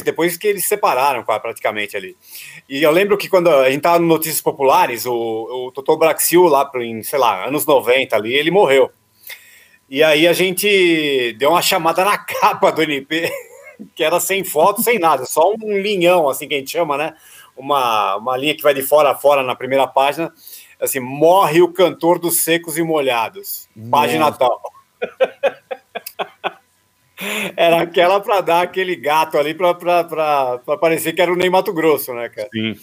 Depois que eles se separaram praticamente ali. E eu lembro que quando a gente tava no Notícias Populares, o Totobraxil lá em, sei lá, anos 90 ali, ele morreu. E aí a gente deu uma chamada na capa do NP, que era sem foto, sem nada, só um linhão, assim que a gente chama, né? Uma linha que vai de fora a fora na primeira página. Assim, morre o cantor dos Secos e Molhados. Página tal. Era aquela pra dar aquele gato ali pra parecer que era o Ney Mato Grosso, né, cara? Sim.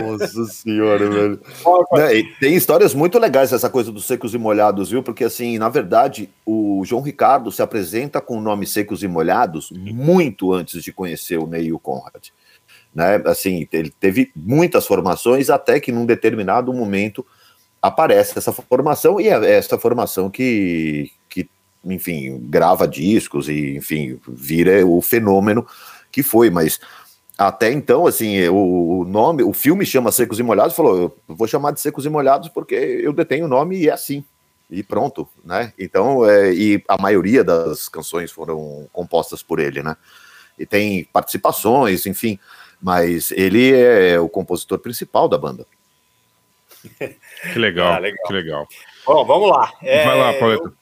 Nossa senhora, velho. Tem histórias muito legais essa coisa dos Secos e Molhados, viu? Porque, assim, na verdade, o João Ricardo se apresenta com o nome Secos e Molhados muito antes de conhecer o Ney e o Conrad. Né? Assim, ele teve muitas formações até que num determinado momento aparece essa formação, e é essa formação que enfim, grava discos e, enfim, vira o fenômeno que foi, mas até então, assim, o nome, o filme chama Secos e Molhados, falou, eu vou chamar de Secos e Molhados porque eu detenho o nome e é assim, e pronto, né? Então, e a maioria das canções foram compostas por ele, né? E tem participações, enfim... Mas ele é o compositor principal da banda. Que legal, legal. Bom, vamos lá. Vai lá, Pauleta.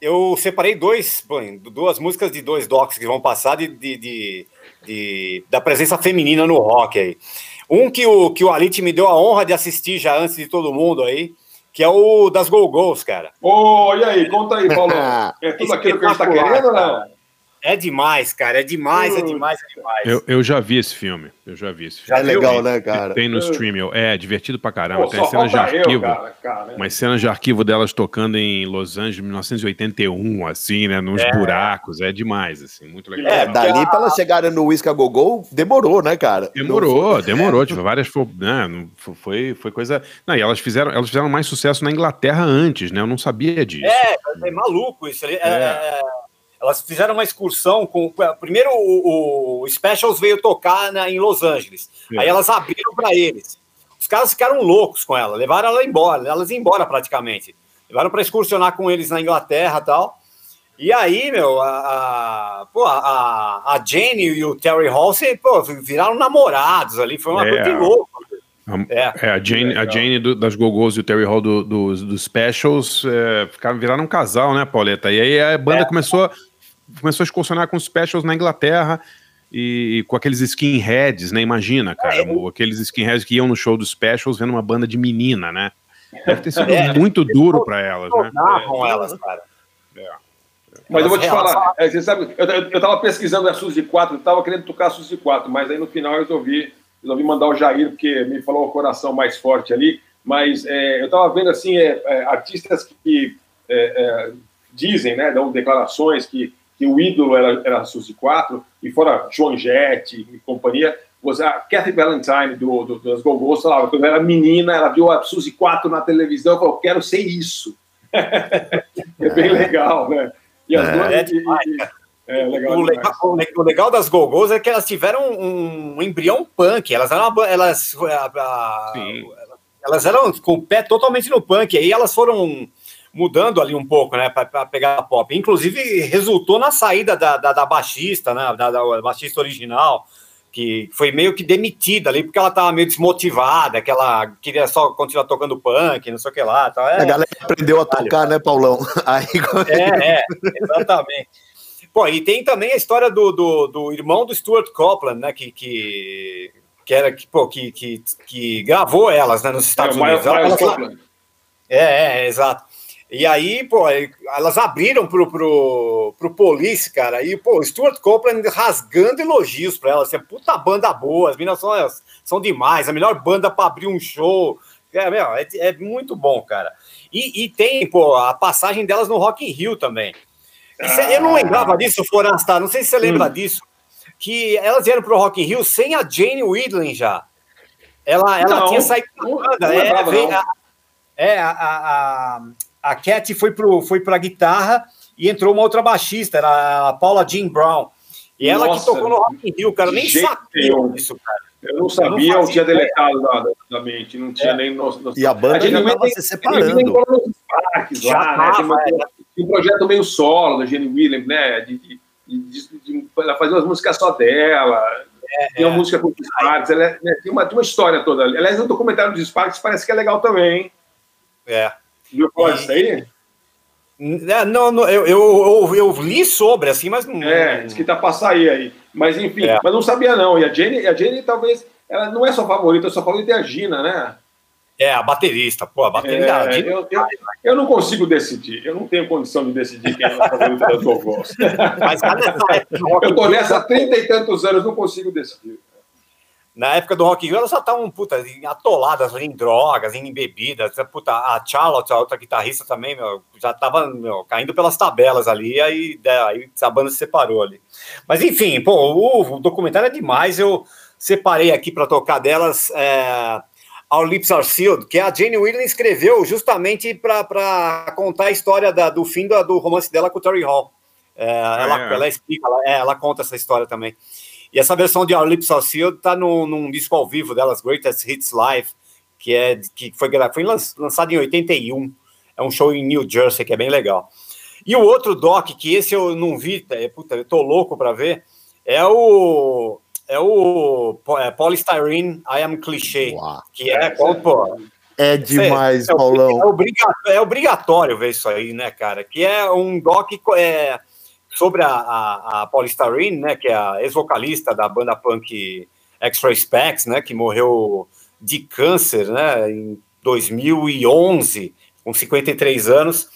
Eu separei duas músicas de dois docs que vão passar da presença feminina no rock aí. Um que o Alite me deu a honra de assistir já antes de todo mundo aí, que é o das Go-Go's, cara. E aí, conta aí, Paulo. É tudo aquilo que a gente tá querendo, né? É demais, cara. É demais. Eu já vi esse filme. É legal, né, cara? Tem no streaming. É divertido pra caramba. Pô, tem cenas de arquivo. Umas cenas de arquivo delas tocando em Los Angeles, 1981, assim, né? Nos buracos. É demais, assim. Muito legal. É, dali pra elas chegarem no Whisky a Go-Go, demorou, né, cara? Demorou. Tipo, várias... Né, foi coisa... Não, e elas fizeram mais sucesso na Inglaterra antes, né? Eu não sabia disso. É maluco isso ali. Elas fizeram uma excursão com... Primeiro, o Specials veio tocar em Los Angeles. É. Aí elas abriram para eles. Os caras ficaram loucos com ela. Levaram ela embora. Elas iam embora, praticamente. Levaram para excursionar com eles na Inglaterra e tal. E aí, meu... A Jenny e o Terry Halsey, viraram namorados ali. Foi uma coisa de louco. A Jane das Go-Go's e o Terry Hall dos Specials viraram um casal, né, Pauleta? E aí a banda começou a excursionar com os Specials na Inglaterra e com aqueles skinheads, né? Imagina, cara, aqueles skinheads que iam no show dos Specials vendo uma banda de menina, né? Deve ter sido muito duro pra elas, né? Com elas, cara. Mas eu vou te falar, você sabe, eu tava pesquisando a Suzi Quatro, tava querendo tocar a Suzi Quatro, mas aí no final eu resolvi mandar o Jair, porque me falou o coração mais forte ali, mas eu estava vendo assim, artistas que dizem, né, dão declarações que o ídolo era a Suzi Quatro, e fora Joan Jett e companhia, a Kathy Valentine das Go-Go's falava, quando era menina, ela viu a Suzi Quatro na televisão e falou, quero ser isso. É bem legal, né? E as duas... O legal das Go-Go's é que elas tiveram um embrião punk. Elas eram com o pé totalmente no punk. Aí elas foram mudando ali um pouco, né, para pegar a pop. Inclusive resultou na saída da baixista, né, da baixista original, que foi meio que demitida ali porque ela tava meio desmotivada, que ela queria só continuar tocando punk, não sei o que lá. Então, a galera aprendeu a tocar, né, Paulão? Aí... exatamente. Pô, e tem também a história do irmão do Stuart Copeland, né, que gravou elas, né, nos Estados Unidos. Exato. E aí, pô, elas abriram pro Police, cara, e, pô, o Stuart Copeland rasgando elogios pra elas, assim, puta banda boa, as meninas são demais, a melhor banda pra abrir um show, é muito bom, cara. E tem, pô, a passagem delas no Rock in Rio também. Eu não lembrava disso, Forasta, não sei se você lembra disso, que elas vieram pro Rock in Rio sem a Jane Whitlam já. Ela tinha saído da banda. A Cat foi pra guitarra e entrou uma outra baixista, era a Paula Jean Brown. E ela que tocou no Rock in Rio, cara, nem sabia disso, cara. Eu não sabia, eu tinha deletado nada da mente, não tinha nem noção. E a banda já tava se separando. Um projeto meio solo da Jenny Williams, né? Ela fazia umas músicas só dela, tem uma música com os Sparks, ela, né, tem uma história toda. Aliás, o documentário dos Sparks parece que é legal também, hein? Viu isso aí? Não, eu li sobre, assim, mas não. Diz que tá pra sair aí. Mas enfim, mas não sabia, não. E a Jenny talvez, ela não é sua favorita, sua favorita é a Gina, né? A baterista, pô, a baterista. Eu não consigo decidir, eu não tenho condição de decidir quem é a favorita das Go-Go's. Eu tô nessa há 30 e tantos anos, não consigo decidir. Na época do Rock in Rio, elas só estavam, puta, atoladas em drogas, em bebidas, puta, a Charlotte, a outra guitarrista também, meu, já tava, meu, caindo pelas tabelas ali, aí a banda se separou ali. Mas enfim, pô, o documentário é demais, eu separei aqui pra tocar delas, Our Lips Are Sealed, que a Jane Whitlam escreveu justamente para contar a história do fim do romance dela com o Terry Hall. Ela explica, ela conta essa história também. E essa versão de Our Lips Are Sealed está num disco ao vivo delas, Greatest Hits Live, que foi lançado em 81. É um show em New Jersey, que é bem legal. E o outro doc, que esse eu não vi, puta, eu tô louco para ver, é o Polystyrene I Am Cliché. Uau. Que é demais, sei, Paulão. É obrigatório ver isso aí, né, cara? Que é um doc sobre a Polystyrene, né, que é a ex-vocalista da banda punk X-Ray Spex, né, que morreu de câncer, né, em 2011, com 53 anos.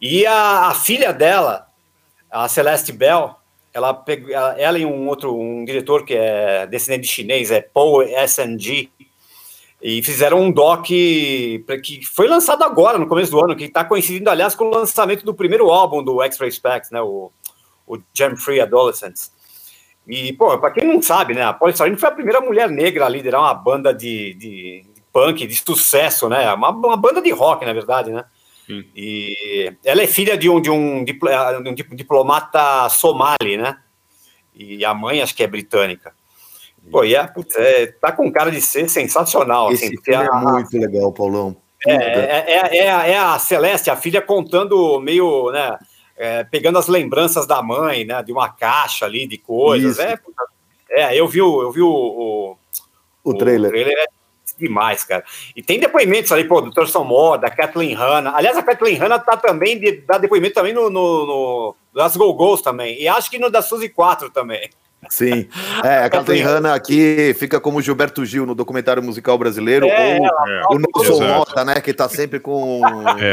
E a filha dela, a Celeste Bell, Ela e um diretor que é descendente chinês, é Paul S.N.G., e fizeram um doc que foi lançado agora, no começo do ano, que está coincidindo, aliás, com o lançamento do primeiro álbum do X-Ray Spex, né, o Jam Free Adolescents. E, pô, pra quem não sabe, né, a Paula Sorrentino foi a primeira mulher negra a liderar uma banda de punk, de sucesso, né, uma banda de rock, na verdade, né. E ela é filha de um diplomata somali, né, e a mãe acho que é britânica. Pô, e tá com cara de ser sensacional. Esse assim, filme é muito legal, Paulão. É a Celeste, a filha, contando meio, né, pegando as lembranças da mãe, né, de uma caixa ali de coisas. Eu vi o trailer. O trailer é demais, cara. E tem depoimentos ali, pô, do Thurston Moore, da Kathleen Hanna. Aliás, a Kathleen Hanna tá também, dá depoimento também das Go-Go's também. E acho que no da Suzi 4 também. Sim, a Kathleen Hanna aqui fica como Gilberto Gil no documentário musical brasileiro, ou o Nelson Mota, né, que tá sempre com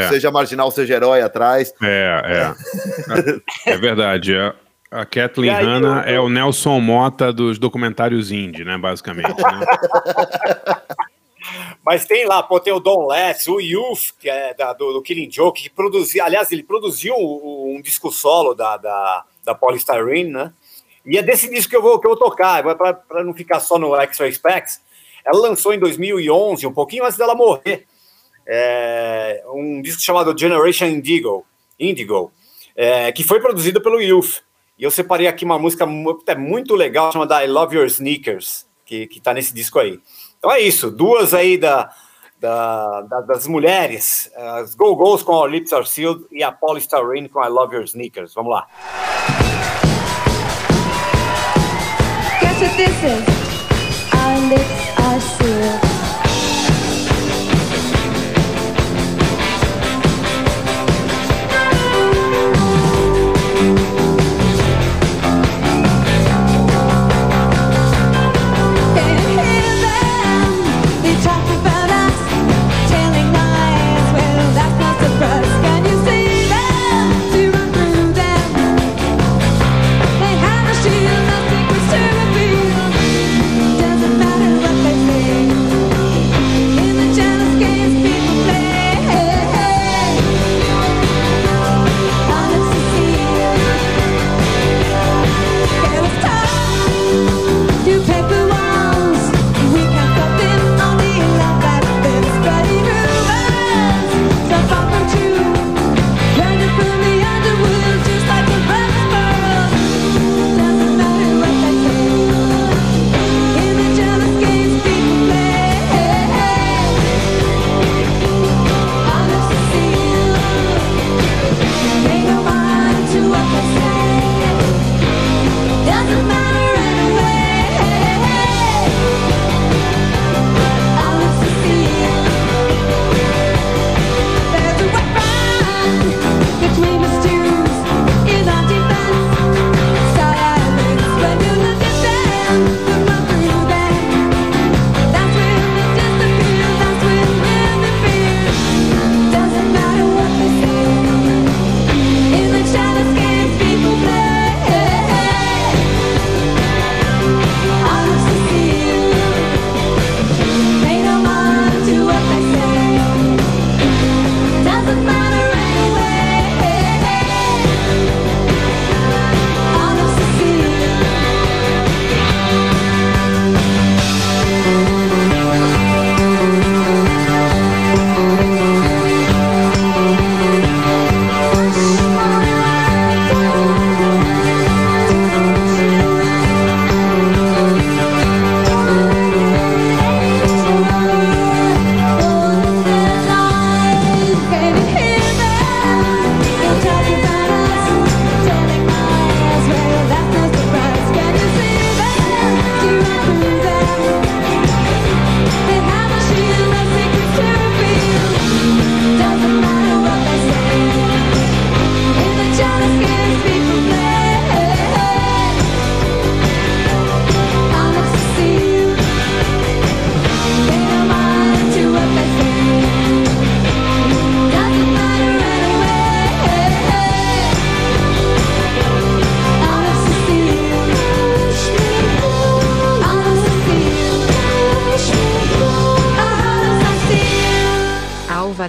seja marginal, seja herói atrás. É verdade, a Kathleen Hanna é o Nelson Mota dos documentários indie, né, basicamente, né? Mas tem lá, pô, tem o Don Letts, o Youth, que é do Killing Joke, que produziu, aliás, ele produziu um disco solo da Polystyrene, né. E é desse disco que eu vou tocar, para não ficar só no X-Ray Spex. Ela lançou em 2011, um pouquinho antes dela morrer, um disco chamado Generation Indigo, que foi produzido pelo Youth. E eu separei aqui uma música muito legal, chamada I Love Your Sneakers, que tá nesse disco aí. Então é isso, duas aí das mulheres, as Go-Go's com Our Lips Are Sealed e a Polystyrene com I Love Your Sneakers. Vamos lá. What this is, our lips are sealed. Thank you.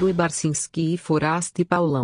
Claro e Barcinski e Forasta e Paulão.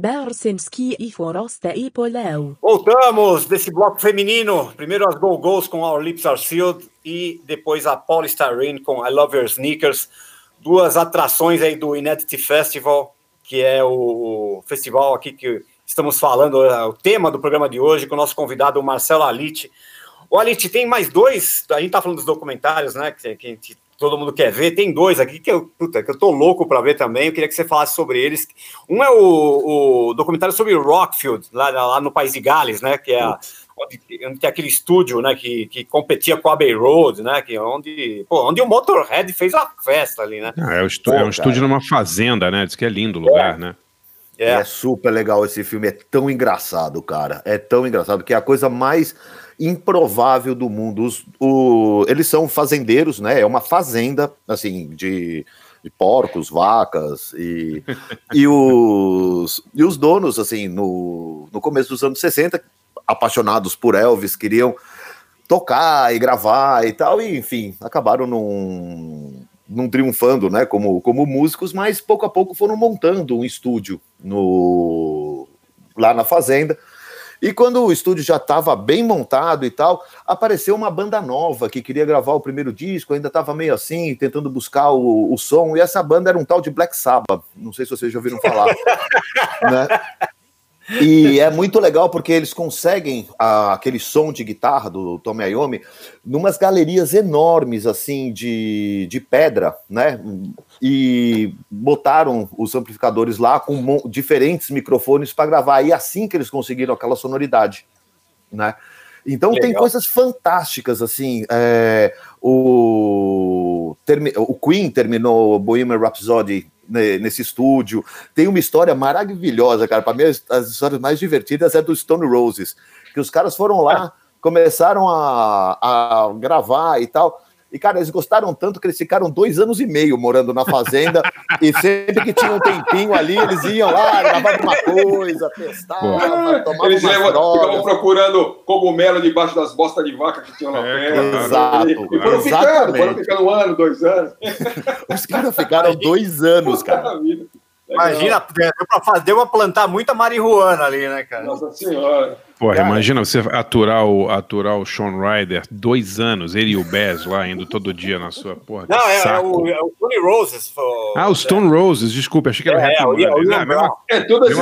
Barcinski e Forasta e Paulão. Voltamos desse bloco feminino. Primeiro as Go-Go's com Our Lips Are Sealed e depois a Polystyrene com I Love Your Sneakers. Duas atrações aí do In-Edit Festival, que é o festival aqui que estamos falando, é o tema do programa de hoje, com o nosso convidado Marcelo Alite. O Alite, tem mais dois, a gente tá falando dos documentários, né, que a gente, todo mundo quer ver, tem dois aqui que eu tô louco para ver também, eu queria que você falasse sobre eles. Um é o documentário sobre Rockfield, lá no País de Gales, né, que é onde tem aquele estúdio, né, que competia com a Abbey Road, né, que onde o Motorhead fez a festa ali, né. Ah, é um estúdio numa fazenda, né, diz que é lindo o lugar, né. É super legal esse filme, é tão engraçado, cara, é tão engraçado, que é a coisa mais improvável do mundo. Eles são fazendeiros, né? É uma fazenda, assim, de porcos, vacas e os donos, assim, no começo dos anos 60, apaixonados por Elvis, queriam tocar e gravar e tal, e enfim, acabaram não triunfando, né, como músicos, mas pouco a pouco foram montando um estúdio lá na fazenda. E quando o estúdio já estava bem montado e tal, apareceu uma banda nova que queria gravar o primeiro disco, ainda estava meio assim, tentando buscar o som, e essa banda era um tal de Black Sabbath, não sei se vocês já ouviram falar, né? E é muito legal porque eles conseguem aquele som de guitarra do Tom Iommi numas galerias enormes, assim, de pedra, né? E botaram os amplificadores lá com diferentes microfones para gravar, e assim que eles conseguiram aquela sonoridade, né? Então legal. Tem coisas fantásticas, assim, o Queen terminou Bohemian Rhapsody nesse estúdio, tem uma história maravilhosa, cara, para mim as histórias mais divertidas é do Stone Roses, que os caras foram lá, começaram a gravar e tal. E, cara, eles gostaram tanto que eles ficaram 2 anos e meio morando na fazenda e sempre que tinha um tempinho ali, eles iam lá, gravavam uma coisa, testavam, tomavam eles ficavam procurando cogumelo debaixo das bostas de vaca que tinham na terra. Exato. E foram ficando 1 ano, 2 anos. Os caras ficaram 2 anos, cara. Imagina, deu pra plantar muita marihuana ali, né, cara? Nossa senhora. Porra, cara, imagina você aturar o Sean Ryder 2 anos, ele e o Bez lá indo todo dia na sua porra. Não, é o Stone Roses. Os Stone Roses, desculpa, achei que era o tudo é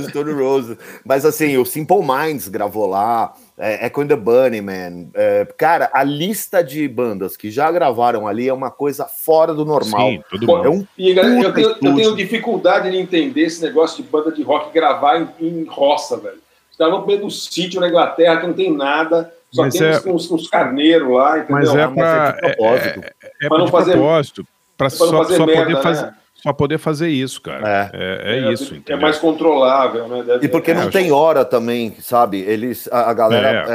o Stone Roses. Mas assim, o Simple Minds gravou lá, Echo and the Bunnymen. Cara, a lista de bandas que já gravaram ali é uma coisa fora do normal. Sim, tudo bom. Eu tenho dificuldade de entender esse negócio de banda de rock gravar em roça, velho. Estavam no meio do sítio na Inglaterra que não tem nada, só mas tem uns carneiros lá, entendeu? Mas é para propósito, para poder fazer isso, cara. Isso. É mais controlável, né? E porque não tem hora também, sabe? Eles, a galera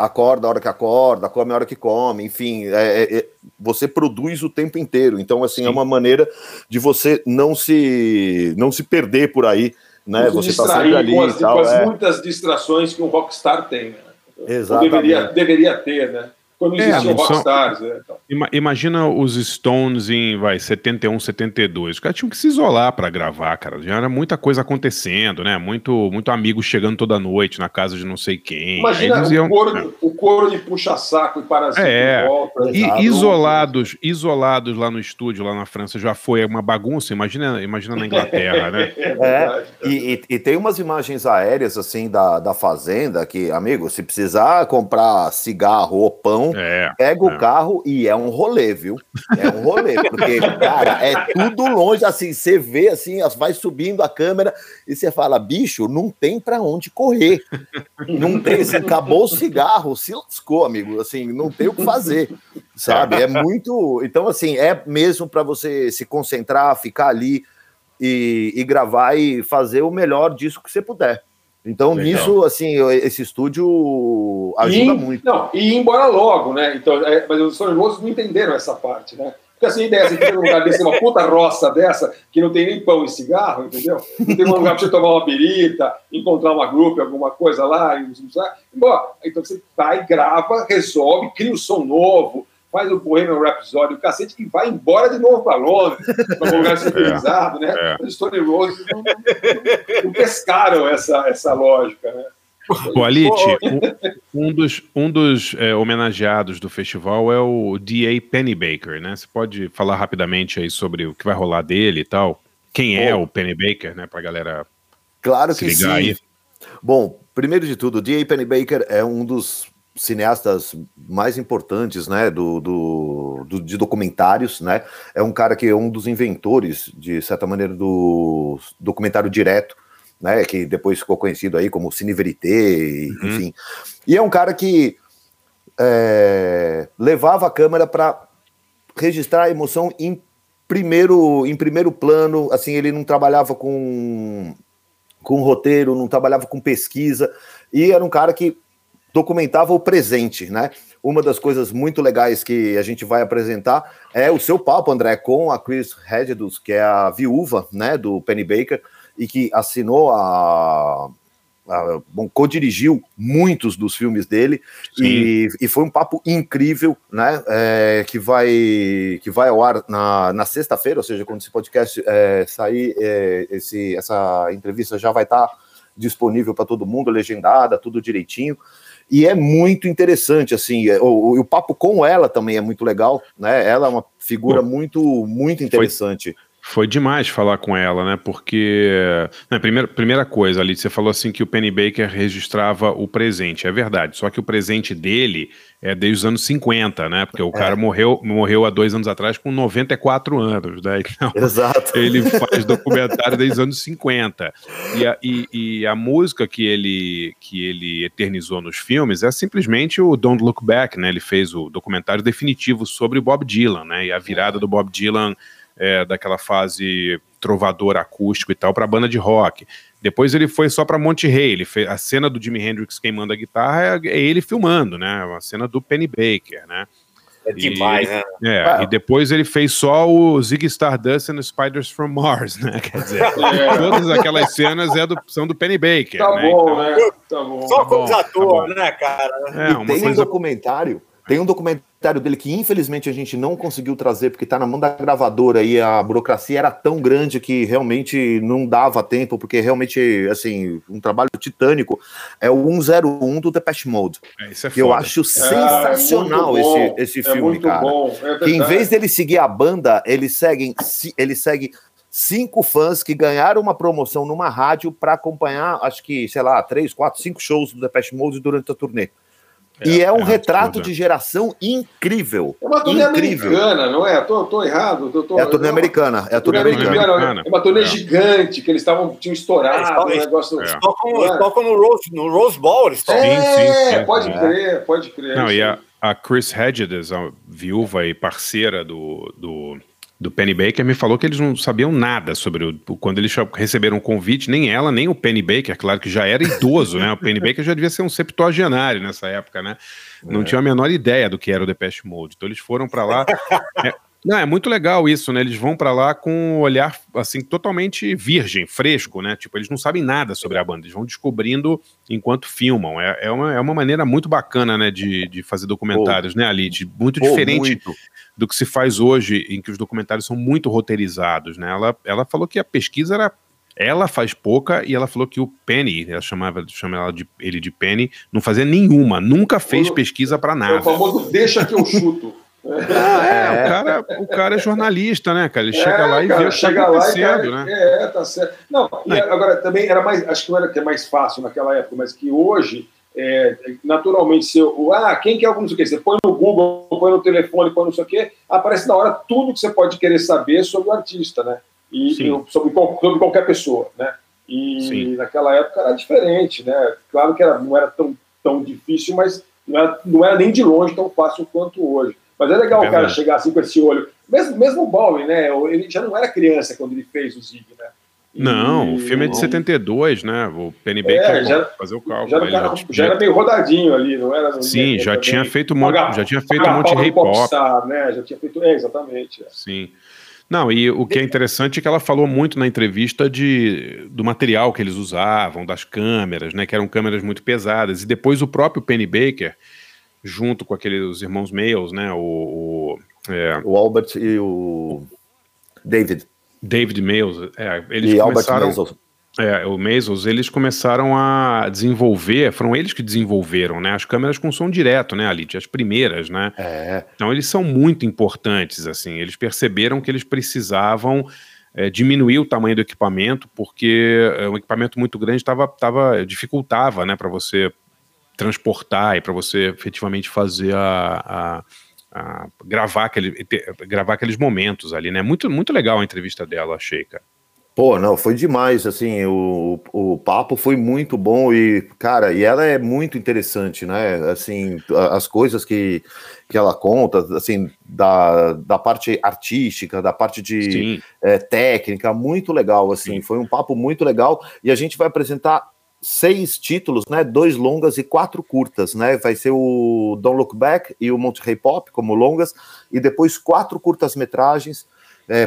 acorda a hora que acorda, come a hora que come, enfim, você produz o tempo inteiro. Então, assim, é uma maneira de você não se perder por aí, né? Você está sempre ali e tal, com as muitas distrações que um rockstar tem, né? Exatamente. Deveria ter, né? Quando existiam rockstars, né? Então, imagina os Stones em 71, 72. Os caras tinham que se isolar para gravar, cara. Já era muita coisa acontecendo, né? Muito amigo chegando toda noite na casa de não sei quem. Imagina o coro de puxa-saco e parasita em volta. E isolados lá no estúdio, lá na França, já foi uma bagunça. Imagina na Inglaterra, né? E tem umas imagens aéreas, assim, da fazenda que, amigo, se precisar comprar cigarro ou pão, pega o carro e é um rolê, viu? É um rolê, porque, cara, é tudo longe, assim, você vê, assim, vai subindo a câmera e você fala, bicho, não tem pra onde correr. Não tem, assim, acabou o cigarro, se lascou, amigo, assim, não tem o que fazer, sabe? É muito... Então, assim, é mesmo pra você se concentrar, ficar ali e gravar e fazer o melhor disso que você puder. Então, nisso, assim, esse estúdio ajuda muito. Não, e ir embora logo, né? Então, mas os sonhos não entenderam essa parte, né? Porque assim, a ideia é você ter um lugar desse, uma puta roça dessa, que não tem nem pão e cigarro, entendeu? Não tem um lugar pra você tomar uma birita, encontrar uma grupo, alguma coisa lá, e embora. Então você vai, grava, resolve, cria um som novo, faz o Bohemian Rhapsody, o cacete, e vai embora de novo para Londres, para um lugar civilizado, né? Os Stone Roses não pescaram essa lógica, né? O Alite, um dos homenageados do festival é o D.A. Pennebaker, né? Você pode falar rapidamente aí sobre o que vai rolar dele e tal? Quem é o Pennebaker, né? Pra galera se ligar aí. Bom, primeiro de tudo, o D.A. Pennebaker é um dos cineastas mais importantes, né, de documentários, né, é um cara que é um dos inventores, de certa maneira, do documentário direto, né, que depois ficou conhecido aí como Cine Verité, enfim, e é um cara que levava a câmera para registrar a emoção em primeiro plano, assim, ele não trabalhava com roteiro, não trabalhava com pesquisa, e era um cara que documentava o presente, né? Uma das coisas muito legais que a gente vai apresentar é o seu papo, André, com a Chris Hedges, que é a viúva, né, do Pennebaker, e que assinou co-dirigiu muitos dos filmes dele, e foi um papo incrível, né? Que vai ao ar na sexta-feira, ou seja, quando esse podcast sair, essa entrevista já vai estar disponível para todo mundo, legendada, tudo direitinho. E é muito interessante, assim, o papo com ela também é muito legal, né? Ela é uma figura muito interessante. Foi demais falar com ela, né? Porque, né, primeira coisa, Alite, você falou assim que o Penny Baker registrava o presente, é verdade, só que o presente dele é desde os anos 50, né? Porque o cara morreu há 2 anos atrás com 94 anos, né? Então, exato. Ele faz documentário desde os anos 50. E a música que ele eternizou nos filmes é simplesmente o Don't Look Back, né? Ele fez o documentário definitivo sobre o Bob Dylan, né? E a virada do Bob Dylan... daquela fase trovador acústico e tal, para banda de rock. Depois ele foi só para Monterrey, ele fez a cena do Jimi Hendrix queimando a guitarra, é ele filmando, né? Uma cena do Penny Baker, né? É demais, né? E depois ele fez só o Ziggy Stardust and the Spiders from Mars, né? Quer dizer, todas aquelas cenas são do Penny Baker. Tá, né? Bom, então, né? Tá bom. Só como ator, né, cara? Tem um documentário dele que, infelizmente, a gente não conseguiu trazer, porque está na mão da gravadora e a burocracia era tão grande que realmente não dava tempo, porque realmente, assim, um trabalho titânico. É o 101 do Depeche Mode. Isso é foda. Eu acho sensacional esse filme, cara. Bom, que em vez dele seguir a banda, ele segue 5 fãs que ganharam uma promoção numa rádio para acompanhar, acho que, sei lá, 3, 4, 5 shows do Depeche Mode durante a turnê. E é um retrato de geração incrível. É uma turnê americana, não é? Estou errado. É a turnê americana. É uma turnê gigante, que eles tinham estourado. Tocam no Rose Bowl. Eles tocam. É, pode crer, pode crer. Não, e a Chris Hedges, a viúva e parceira do Penny Baker, me falou que eles não sabiam nada sobre quando eles receberam o convite, nem ela, nem o Penny Baker, claro que já era idoso, né? O Penny Baker já devia ser um septuagenário nessa época, né? Não tinha a menor ideia do que era o Depeche Mode. Então eles foram para lá... Não, é muito legal isso, né? Eles vão pra lá com um olhar, assim, totalmente virgem, fresco, né? Tipo, eles não sabem nada sobre a banda, eles vão descobrindo enquanto filmam. É uma maneira muito bacana, né, de fazer documentários, né, Alite? Muito diferente do que se faz hoje, em que os documentários são muito roteirizados, né? Ela falou que a pesquisa era... Ela faz pouca, e ela falou que o Penny, ela chamava ele de Penny, não fazia nenhuma, nunca fez pesquisa pra nada. É o famoso deixa que eu chuto. O cara é jornalista, né, cara? Ele chega lá e vê o que está acontecendo, né? Tá certo. Não. Agora também era mais, acho que não era que é mais fácil naquela época, mas que hoje, naturalmente, se eu, quem quer algum não sei o que, você põe no Google, põe no telefone, põe não sei o que, aparece na hora tudo que você pode querer saber sobre o artista, né? Sobre qualquer pessoa, né? E naquela época era diferente, né? Claro que não era tão difícil, mas não era nem de longe tão fácil quanto hoje. Mas é legal o cara chegar assim com esse olho. Mesmo o Bowie, né? Ele já não era criança quando ele fez o Zig, né? O filme é de 72, né? O Penny Baker fazer o cálculo. Já era meio rodadinho ali, não era? Já tinha feito um monte de hip-hop. Né? Já tinha feito... exatamente. Sim. Não, e o que é interessante é que ela falou muito na entrevista do material que eles usavam, das câmeras, né? Que eram câmeras muito pesadas. E depois o próprio Penny Baker... junto com aqueles irmãos Mayles, né, o Albert e o David Mayles, eles e começaram, Albert o Mayles, eles começaram a desenvolver, foram eles que desenvolveram, né, as câmeras com som direto, né, Alite, as primeiras, né, então eles são muito importantes, assim, eles perceberam que eles precisavam diminuir o tamanho do equipamento, porque um equipamento muito grande dificultava, né, para você transportar e para você efetivamente fazer gravar aqueles momentos ali, né? Muito, muito legal a entrevista dela, achei, cara. Pô, não, foi demais, assim, o papo foi muito bom e, cara, e ela é muito interessante, né, assim, as coisas que ela conta, assim, da parte artística, da parte de técnica, muito legal, assim, foi um papo muito legal e a gente vai apresentar 6 títulos, né? 2 longas e 4 curtas, né? Vai ser o Don't Look Back e o Monterrey Pop como longas, e depois 4 curtas-metragens,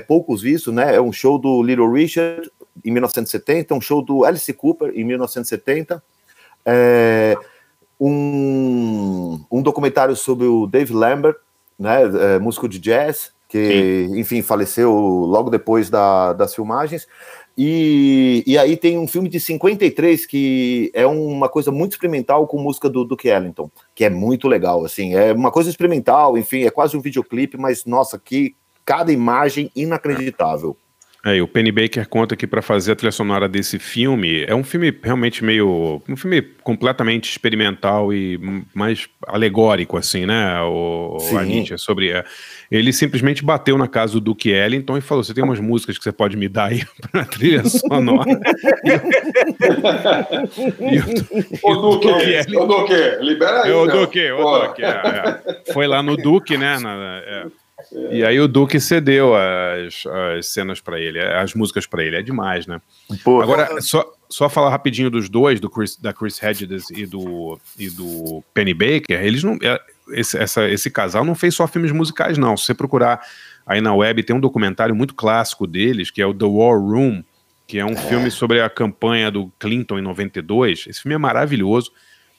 poucos vistos, né? É um show do Little Richard em 1970, um show do Alice Cooper em 1970, um documentário sobre o Dave Lambert, né, músico de jazz, que, sim, enfim, faleceu logo depois das filmagens. E aí tem um filme de 53 que é uma coisa muito experimental com música do Duke Ellington, que é muito legal, assim, é uma coisa experimental, enfim, é quase um videoclipe, mas nossa, que cada imagem inacreditável. É, e o Penny Baker conta que para fazer a trilha sonora desse filme, é um filme realmente um filme completamente experimental e mais alegórico, assim, né, o Anitta, sobre... Ele simplesmente bateu na casa do Duke Ellington e falou, você tem umas músicas que você pode me dar aí pra trilha sonora? O Duke, libera aí. O Duke, foi lá no Duke, né, e aí o Duke cedeu as cenas pra ele, as músicas pra ele, é demais, né? Pô, agora, só falar rapidinho dos dois, da Chris Hedges e do Penny Baker, eles não... Esse casal não fez só filmes musicais, não. Se você procurar aí na web, tem um documentário muito clássico deles, que é o The War Room, que é um filme sobre a campanha do Clinton em 92. Esse filme é maravilhoso.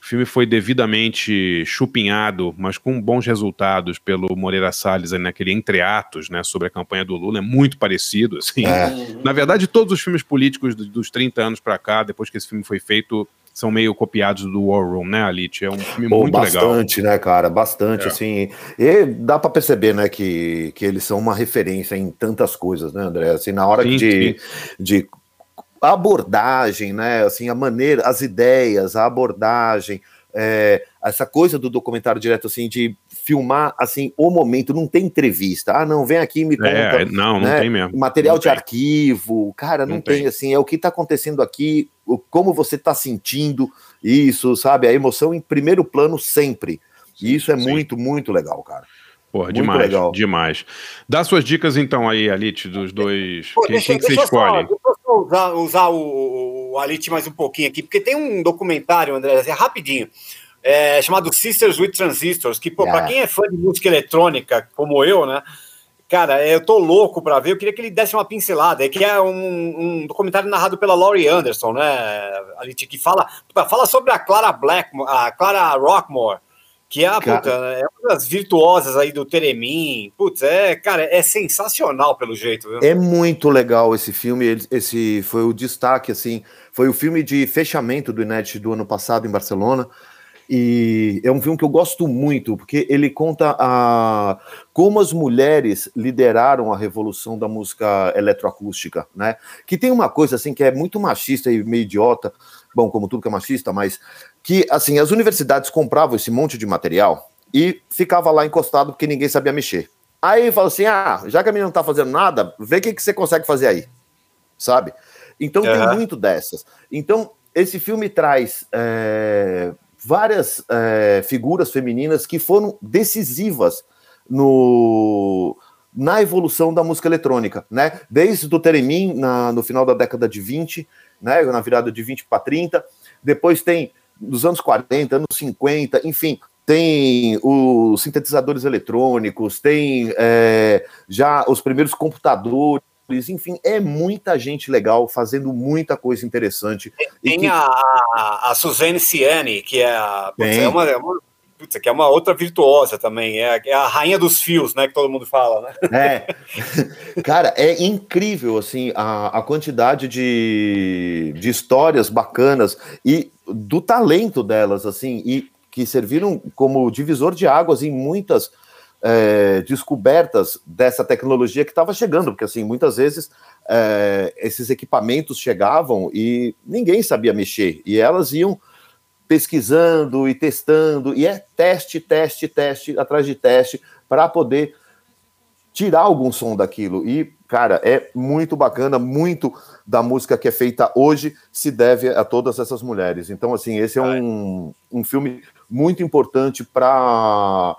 O filme foi devidamente chupinhado, mas com bons resultados, pelo Moreira Salles, naquele entreatos, né, sobre a campanha do Lula, é muito parecido, assim. Na verdade, todos os filmes políticos dos 30 anos pra cá, depois que esse filme foi feito, são meio copiados do War Room, né, Alite? É um filme muito legal. Bastante, né, cara? Bastante, assim. E dá pra perceber, né, que eles são uma referência em tantas coisas, né, André? Assim, na hora de abordagem, né, assim, a maneira, as ideias, a abordagem, essa coisa do documentário direto, assim, de filmar, assim, o momento, não tem entrevista, não, vem aqui e me conta, não tem mesmo. Material de arquivo, cara, não tem, assim, é o que tá acontecendo aqui, como você tá sentindo isso, sabe, a emoção em primeiro plano sempre, e isso é muito, muito legal, cara. Porra, muito demais, legal. Demais. Dá suas dicas, então, aí, Alite, dos dois, quem que você escolhe? Usar o Alite mais um pouquinho aqui, porque tem um documentário, André, assim, rapidinho, chamado Sisters with Transistors, que, pô, pra quem é fã de música eletrônica, como eu, né, cara, eu tô louco pra ver, eu queria que ele desse uma pincelada, que é um documentário narrado pela Laurie Anderson, né, Alite, que fala sobre a Clara Rockmore, que é, é uma das virtuosas aí do Teremin. Putz, cara, é sensacional pelo jeito, viu? É muito legal esse filme. Esse foi o destaque, assim. Foi o filme de fechamento do In-Edit do ano passado em Barcelona. E é um filme que eu gosto muito, porque ele conta como as mulheres lideraram a revolução da música eletroacústica, né? Que tem uma coisa, assim, que é muito machista e meio idiota. Bom, como tudo que é machista, mas... que, assim, as universidades compravam esse monte de material e ficava lá encostado porque ninguém sabia mexer. Aí fala assim, já que a menina não tá fazendo nada, vê o que você consegue fazer aí, sabe? Então tem muito dessas. Então, esse filme traz várias figuras femininas que foram decisivas na evolução da música eletrônica, né? Desde o Teremin, no final da década de 20, né? Na virada de 20 para 30, depois tem dos anos 40, anos 50, enfim, tem os sintetizadores eletrônicos, tem já os primeiros computadores, enfim, é muita gente legal fazendo muita coisa interessante. Tem a Suzanne Ciani, que é uma outra virtuosa também, é a rainha dos fios, né, que todo mundo fala, né? Cara, é incrível, assim, a quantidade de histórias bacanas e do talento delas, assim, e que serviram como divisor de águas em muitas descobertas dessa tecnologia que estava chegando, porque, assim, muitas vezes esses equipamentos chegavam e ninguém sabia mexer, e elas iam pesquisando e testando, e é teste, teste, teste, atrás de teste, para poder tirar algum som daquilo, e, cara, é muito bacana, muito da música que é feita hoje se deve a todas essas mulheres. Então, assim, esse é um filme muito importante para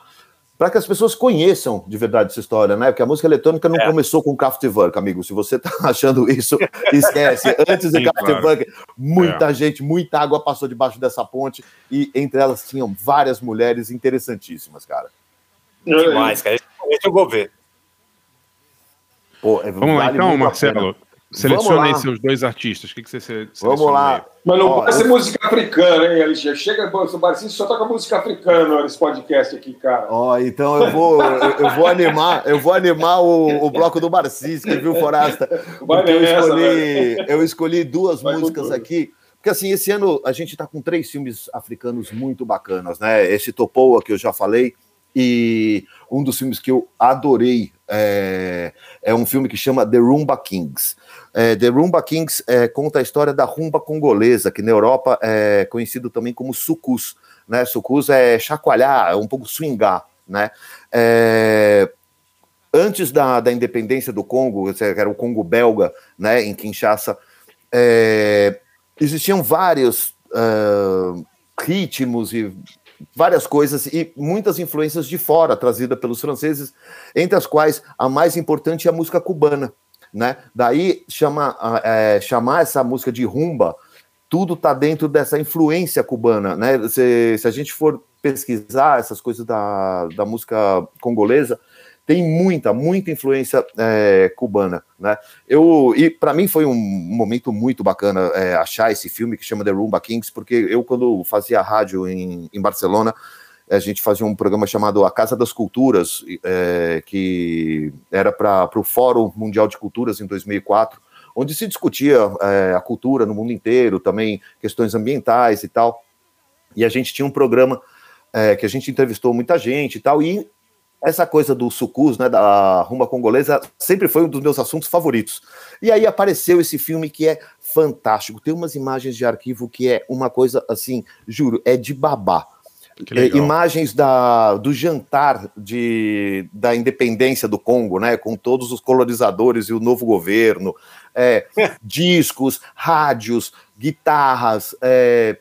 que as pessoas conheçam de verdade essa história, né? Porque a música eletrônica não começou com Kraftwerk, amigo. Se você tá achando isso, esquece. Antes de Kraftwerk, muita gente, muita água passou debaixo dessa ponte, e entre elas tinham várias mulheres interessantíssimas, cara. Demais, cara. Eu vou ver. Pô, vamos lá, então, Marcelo. Seleciona aí seus dois artistas. O que você seleciona? Vamos lá. Aí? Mas não pode ser música africana, hein, Alexandre? Chega, o Barcinski só toca música africana nesse podcast aqui, cara. Ó, então eu vou animar o bloco do Barcinski, viu, Forasta? Eu escolhi duas músicas aqui. Porque, assim, esse ano a gente tá com 3 filmes africanos muito bacanas, né? Esse Topoa, que eu já falei, e um dos filmes que eu adorei é um filme que chama The Rumba Kings. The Rumba Kings conta a história da rumba congolesa, que na Europa é conhecido também como sucus, né? Sucus é chacoalhar, é um pouco swingar, né? Antes da independência do Congo, que era o Congo belga, né, em Kinshasa, existiam vários ritmos e várias coisas e muitas influências de fora trazidas pelos franceses, entre as quais a mais importante é a música cubana, né? Daí chamar essa música de rumba, tudo está dentro dessa influência cubana, né? Se a gente for pesquisar essas coisas da música congolesa, tem muita influência cubana, né? E para mim foi um momento muito bacana achar esse filme que chama The Rumba Kings, porque eu, quando fazia rádio em Barcelona, a gente fazia um programa chamado A Casa das Culturas, que era para o Fórum Mundial de Culturas em 2004, onde se discutia a cultura no mundo inteiro, também questões ambientais e tal. E a gente tinha um programa que a gente entrevistou muita gente e tal, e essa coisa do sucus, né, da rumba congolesa, sempre foi um dos meus assuntos favoritos. E aí apareceu esse filme que é fantástico. Tem umas imagens de arquivo que é uma coisa, assim, juro, é de babá. Imagens do jantar da independência do Congo, né, com todos os colonizadores e o novo governo, discos, rádios, guitarras,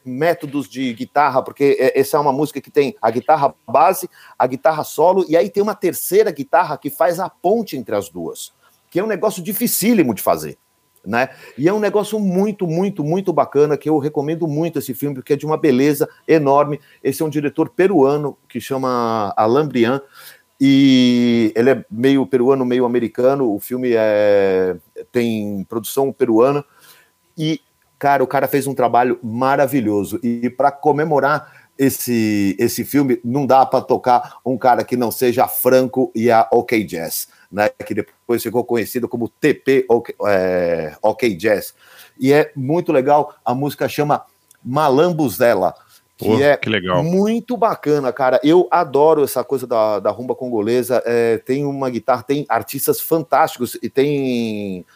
métodos de guitarra, porque essa é uma música que tem a guitarra base, a guitarra solo, e aí tem uma terceira guitarra que faz a ponte entre as duas, que é um negócio dificílimo de fazer, né? E é um negócio muito bacana, que eu recomendo muito esse filme, porque é de uma beleza enorme. Esse é um diretor peruano que chama Alain Briand, e ele é meio peruano, meio americano. O filme tem produção peruana e, cara, o cara fez um trabalho maravilhoso. E para comemorar esse filme, não dá para tocar um cara que não seja Franco e a OK Jazz, né, que depois ficou conhecido como TP OK Jazz. E é muito legal, a música chama Malambuzela, que legal. Muito bacana, cara. Eu adoro essa coisa da rumba congolesa. Tem uma guitarra, tem artistas fantásticos e tem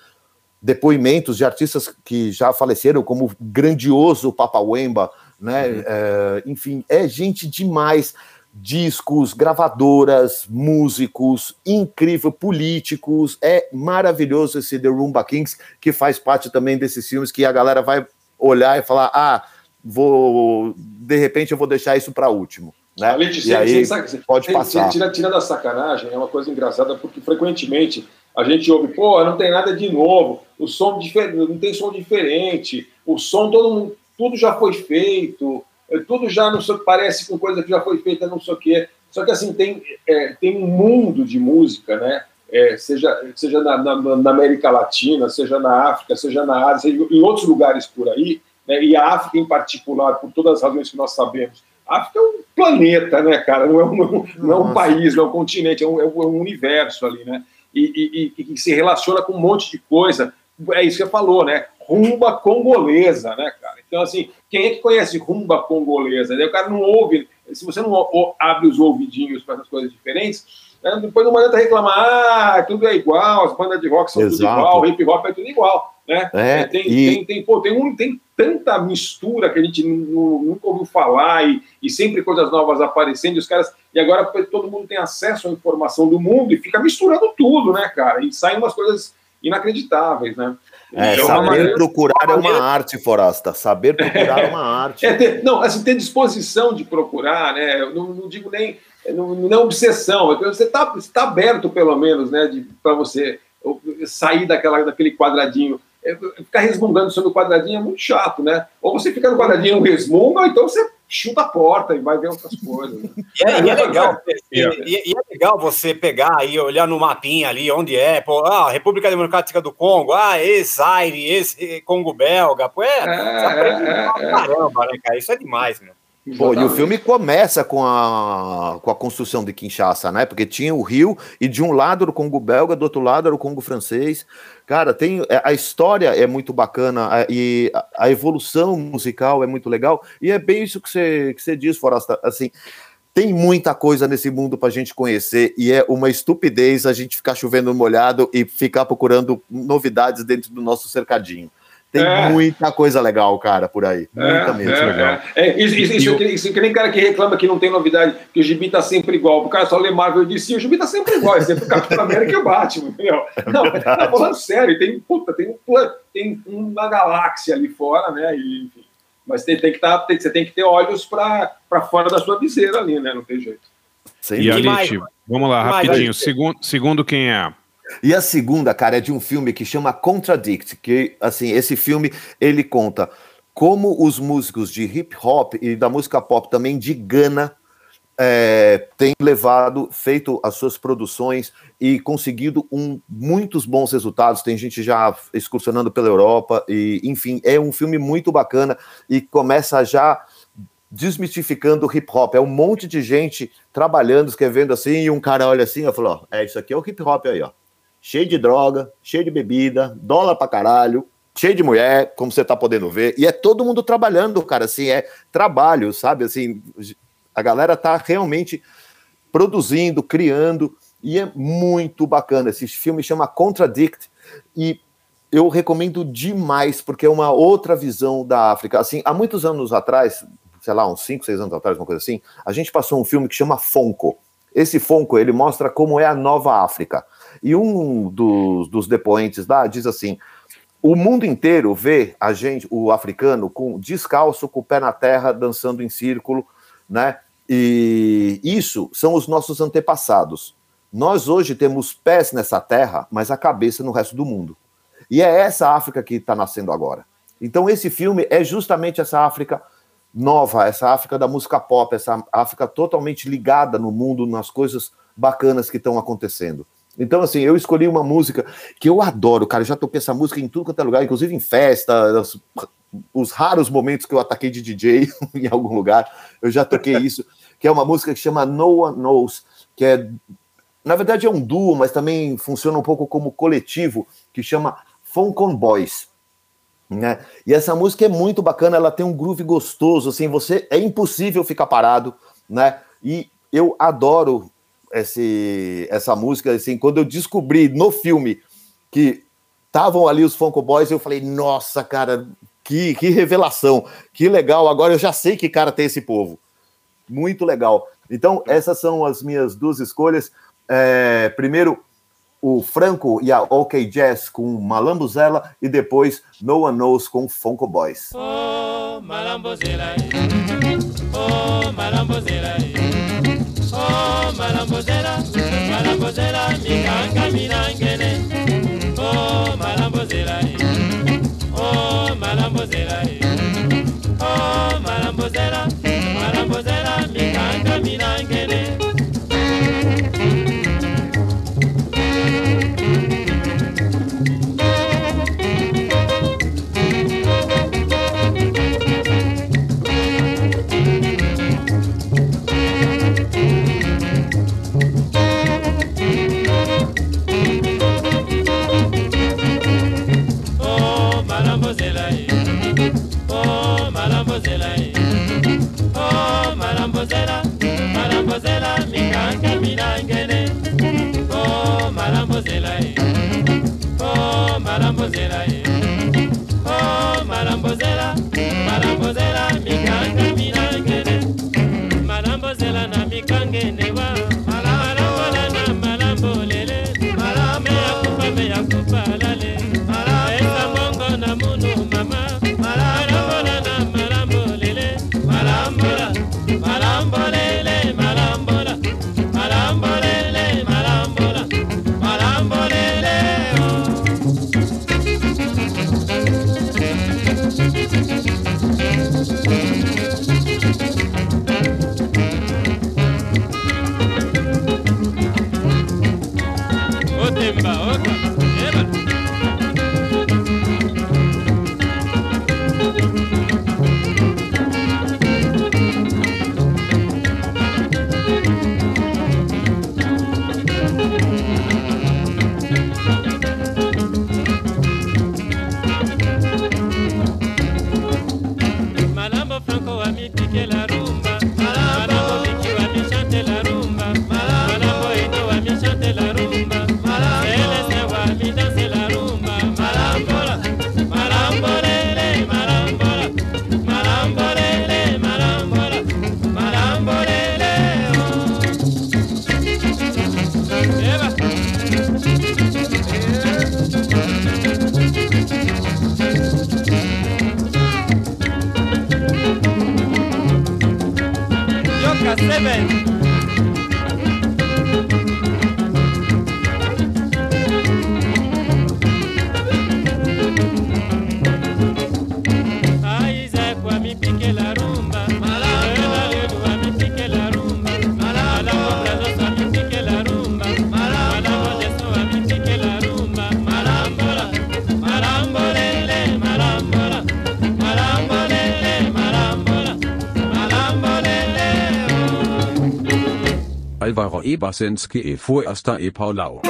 depoimentos de artistas que já faleceram, como o grandioso Papa Wemba, né? Uhum. Enfim, é gente demais. Discos, gravadoras, músicos, incrível, políticos. É maravilhoso esse The Rumba Kings, que faz parte também desses filmes que a galera vai olhar e falar: ah, de repente eu vou deixar isso para último, né? Pode passar. Tira da sacanagem, é uma coisa engraçada, porque frequentemente a gente ouve: pô, não tem nada de novo, o som não tem som diferente, o som tudo já foi feito. Tudo já não sei o que parece com coisa que já foi feita, não sei o que. Só que, assim, tem um mundo de música, né? Seja na América Latina, seja na África, seja na Ásia, seja em outros lugares por aí, né? E a África, em particular, por todas as razões que nós sabemos. A África é um planeta, né, cara? Não é um país, não é um continente, é um universo ali, né? E se relaciona com um monte de coisa. É isso que você falou, né? Rumba congolesa, né, cara? Então, assim, quem é que conhece rumba congolesa? O cara não ouve. Se você não abre os ouvidinhos para essas coisas diferentes, né, depois não adianta reclamar: ah, tudo é igual, as bandas de rock são tudo igual, o hip hop é tudo igual, né? Tem tanta mistura que a gente nunca ouviu falar, e sempre coisas novas aparecendo, e os caras... E agora todo mundo tem acesso à informação do mundo e fica misturando tudo, né, cara? E saem umas coisas inacreditáveis, né? Saber procurar é uma arte, Forasta. Saber procurar é uma arte. Ter disposição de procurar, né? Eu não digo nem... Não obsessão. Você está aberto, pelo menos, né, para você sair daquele quadradinho. Ficar resmungando sobre o quadradinho é muito chato, né? Ou você fica no quadradinho e não resmunga, ou então você chuta a porta e vai ver outras coisas. Né? E é legal você pegar aí, olhar no mapinha ali, onde é, pô, República Democrática do Congo, Zaire, Congo Belga, pô, caramba, né, cara? Isso é demais, né? Pô, e o filme começa com a construção de Kinshasa, né? Porque tinha o rio, e de um lado era o Congo belga, do outro lado era o Congo francês. Cara, a história é muito bacana, e a evolução musical é muito legal, e é bem isso que você diz, Forasta, assim... Tem muita coisa nesse mundo pra gente conhecer, e é uma estupidez a gente ficar chovendo molhado e ficar procurando novidades dentro do nosso cercadinho. Tem muita coisa legal, cara, por aí. Muita mesmo legal. Isso que nem cara que reclama que não tem novidade, que o gibi tá sempre igual. O cara só lê Marvel e DC, o gibi tá sempre igual. É sempre o Capitão América e o Batman, entendeu? Não, tá falando sério. Tem uma galáxia ali fora, né? E, enfim, mas você tem que ter olhos pra fora da sua viseira ali, né? Não tem jeito. Sem e Alite, vamos lá, rapidinho. Segundo quem é... E a segunda, cara, é de um filme que chama Contradict, que, assim, esse filme, ele conta como os músicos de hip-hop e da música pop também de Gana têm feito as suas produções e conseguido muitos bons resultados. Tem gente já excursionando pela Europa e, enfim, é um filme muito bacana e começa já... desmistificando o hip-hop. É um monte de gente trabalhando, escrevendo assim, e um cara olha assim e fala, isso aqui é o hip-hop aí, ó. Cheio de droga, cheio de bebida, dólar pra caralho, cheio de mulher, como você tá podendo ver. E é todo mundo trabalhando, cara, assim, é trabalho, sabe? Assim, a galera tá realmente produzindo, criando, e é muito bacana. Esse filme chama Contradict, e eu recomendo demais, porque é uma outra visão da África. Assim, há muitos anos atrás... sei lá, uns 5, 6 anos atrás, uma coisa assim, a gente passou um filme que chama Fonco. Esse Fonco, ele mostra como é a nova África. E um dos depoentes lá diz assim, o mundo inteiro vê a gente, o africano, descalço, com o pé na terra, dançando em círculo, né? E isso são os nossos antepassados. Nós hoje temos pés nessa terra, mas a cabeça no resto do mundo. E é essa África que está nascendo agora. Então esse filme é justamente essa África nova, essa África da música pop, essa África totalmente ligada no mundo, nas coisas bacanas que estão acontecendo. Então, assim, eu escolhi uma música que eu adoro, cara, eu já toquei essa música em tudo quanto é lugar, inclusive em festa, os raros momentos que eu ataquei de DJ em algum lugar, eu já toquei isso, que é uma música que chama No One Knows, que é, na verdade é um duo, mas também funciona um pouco como coletivo, que chama Foncon Boys. Né? E essa música é muito bacana, ela tem um groove gostoso, assim, é impossível ficar parado, né? E eu adoro essa música, assim, quando eu descobri no filme que estavam ali os Funko Boys, eu falei, nossa, cara, que revelação, que legal, agora eu já sei que cara tem esse povo, muito legal. Então, essas são as minhas duas escolhas, primeiro... o Franco e a OK Jazz com Malambuzela e depois No One Knows com Funko Boys. Oh, Malambuzela, oh, Malambuzela, oh, Malambuzela, Malambuzela, Mikanga Milangene, oh, Malambuzela, oh, Malambuzela, oh, Malambuzela, Malambuzela, Mikanga Milangene. ô timba, ô timba. Álvaro Barcinski e Forasta e Paulão.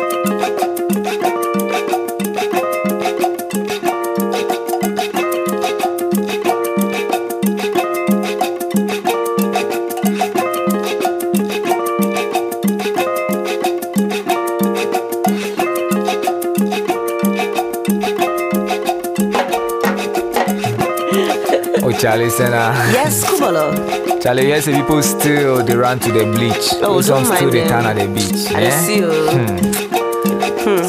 Charlie Senna. Yes, Kubalo. Charlie, yes, people still they run to the bleach. Oh, some still they turn at the beach. I see.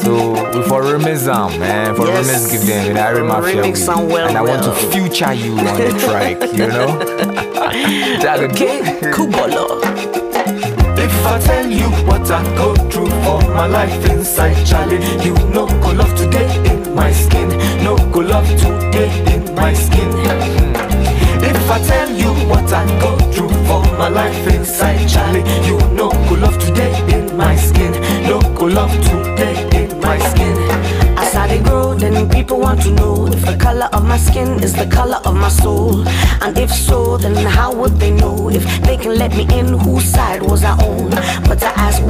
So we for remix them, man. For remix, give them. I remix them well. And I want to feature you on the track, you know. Okay, Kubalo. If I tell you what I go through all my life inside, Charlie, you no go love today in my skin, no go love today in my skin. If I tell you what I go through for my life inside, Charlie, you know go love today in my skin, no go love today in my skin. As I grow, then people want to know if the color of my skin is the color of my soul. And if so, then how would they know if they can let me in whose side was I on? But I ask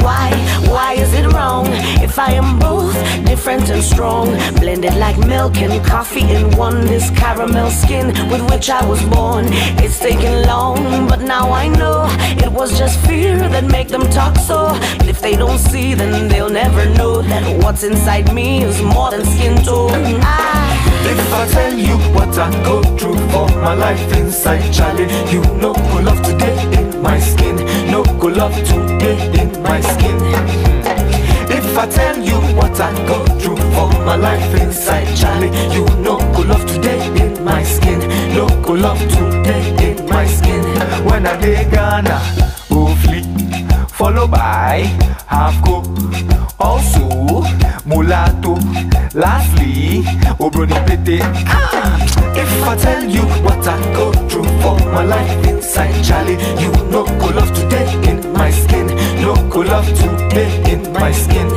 why is it wrong if I am both different and strong, blended like milk and coffee in one, this caramel skin with which I was born. It's taken long, but now I know it was just fear that make them talk so. And if they don't see, then they'll never know that what's inside me is more than skin tone. If I tell you what I go through for my life inside, Charlie, you know go love today in my skin, no go love today in my skin. If I tell you what I go through for my life inside, Charlie, you know go love today in my skin, no go love today in my skin. When I dey Ghana, Ofli, followed by Hafko, also Mulatto, lastly Obroni Pete. If I tell you what I go through for my life inside, Charlie, you know go love today in my skin, no go love today in my skin.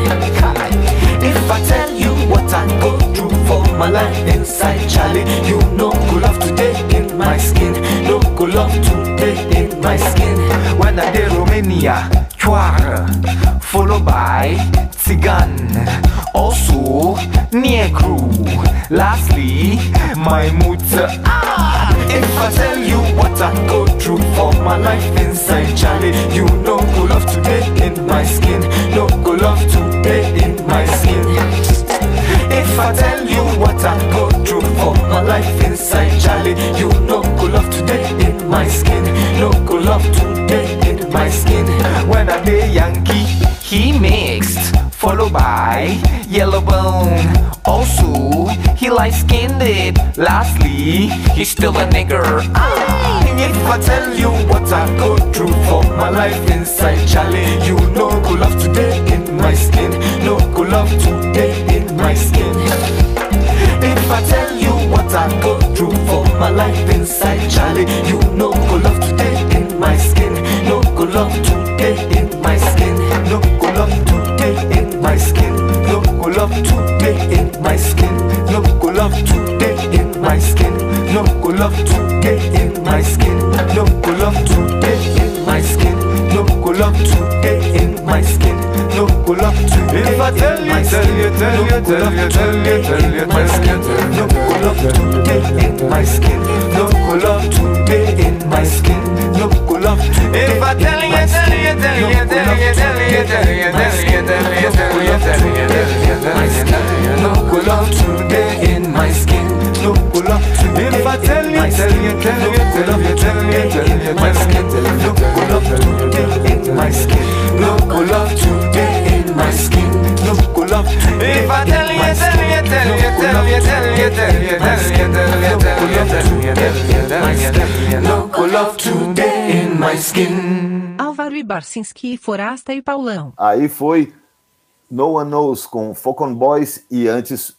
If I tell you what I go through for my life inside, Charlie, you know go love today in my skin, no go love today in my skin. When I dey Romania, Chuar, followed by Tzigan, also Negro, lastly my mother. If I tell you what I go through for my life inside, Charlie, you know go love today in my skin, no go love today in my skin. If I tell you what I go through for my life inside, Charlie, you know go love today in my skin, no go love today in my skin. When I dey Yankee, he mixed, followed by Yellow Bone, also he light-skinned it, lastly he's still a nigger. If I tell you what I go through for my life inside, Charlie, you know go love today in my skin, no go love today in my skin. If I tell you what I go through for my life inside, Charlie, you know go love today in my skin, no go love today in my skin, no go love today in my skin, no love today in my skin, no go love today in my skin, no go love today in my skin, no go love today in my skin, no go love today in my skin, no go love today in my skin, no go love today in my skin, no go love today in my skin, no go love today in my skin, no go love today in my skin. No love today in my skin, no love today. If I tell you, tell you, my skin, no love today in my skin, no love today in my skin, no love today. If I tell you, tell you, no love today in my skin. Álvaro Barcinski, Forasta e Paulão. Aí foi No One Knows com Focon Boys e antes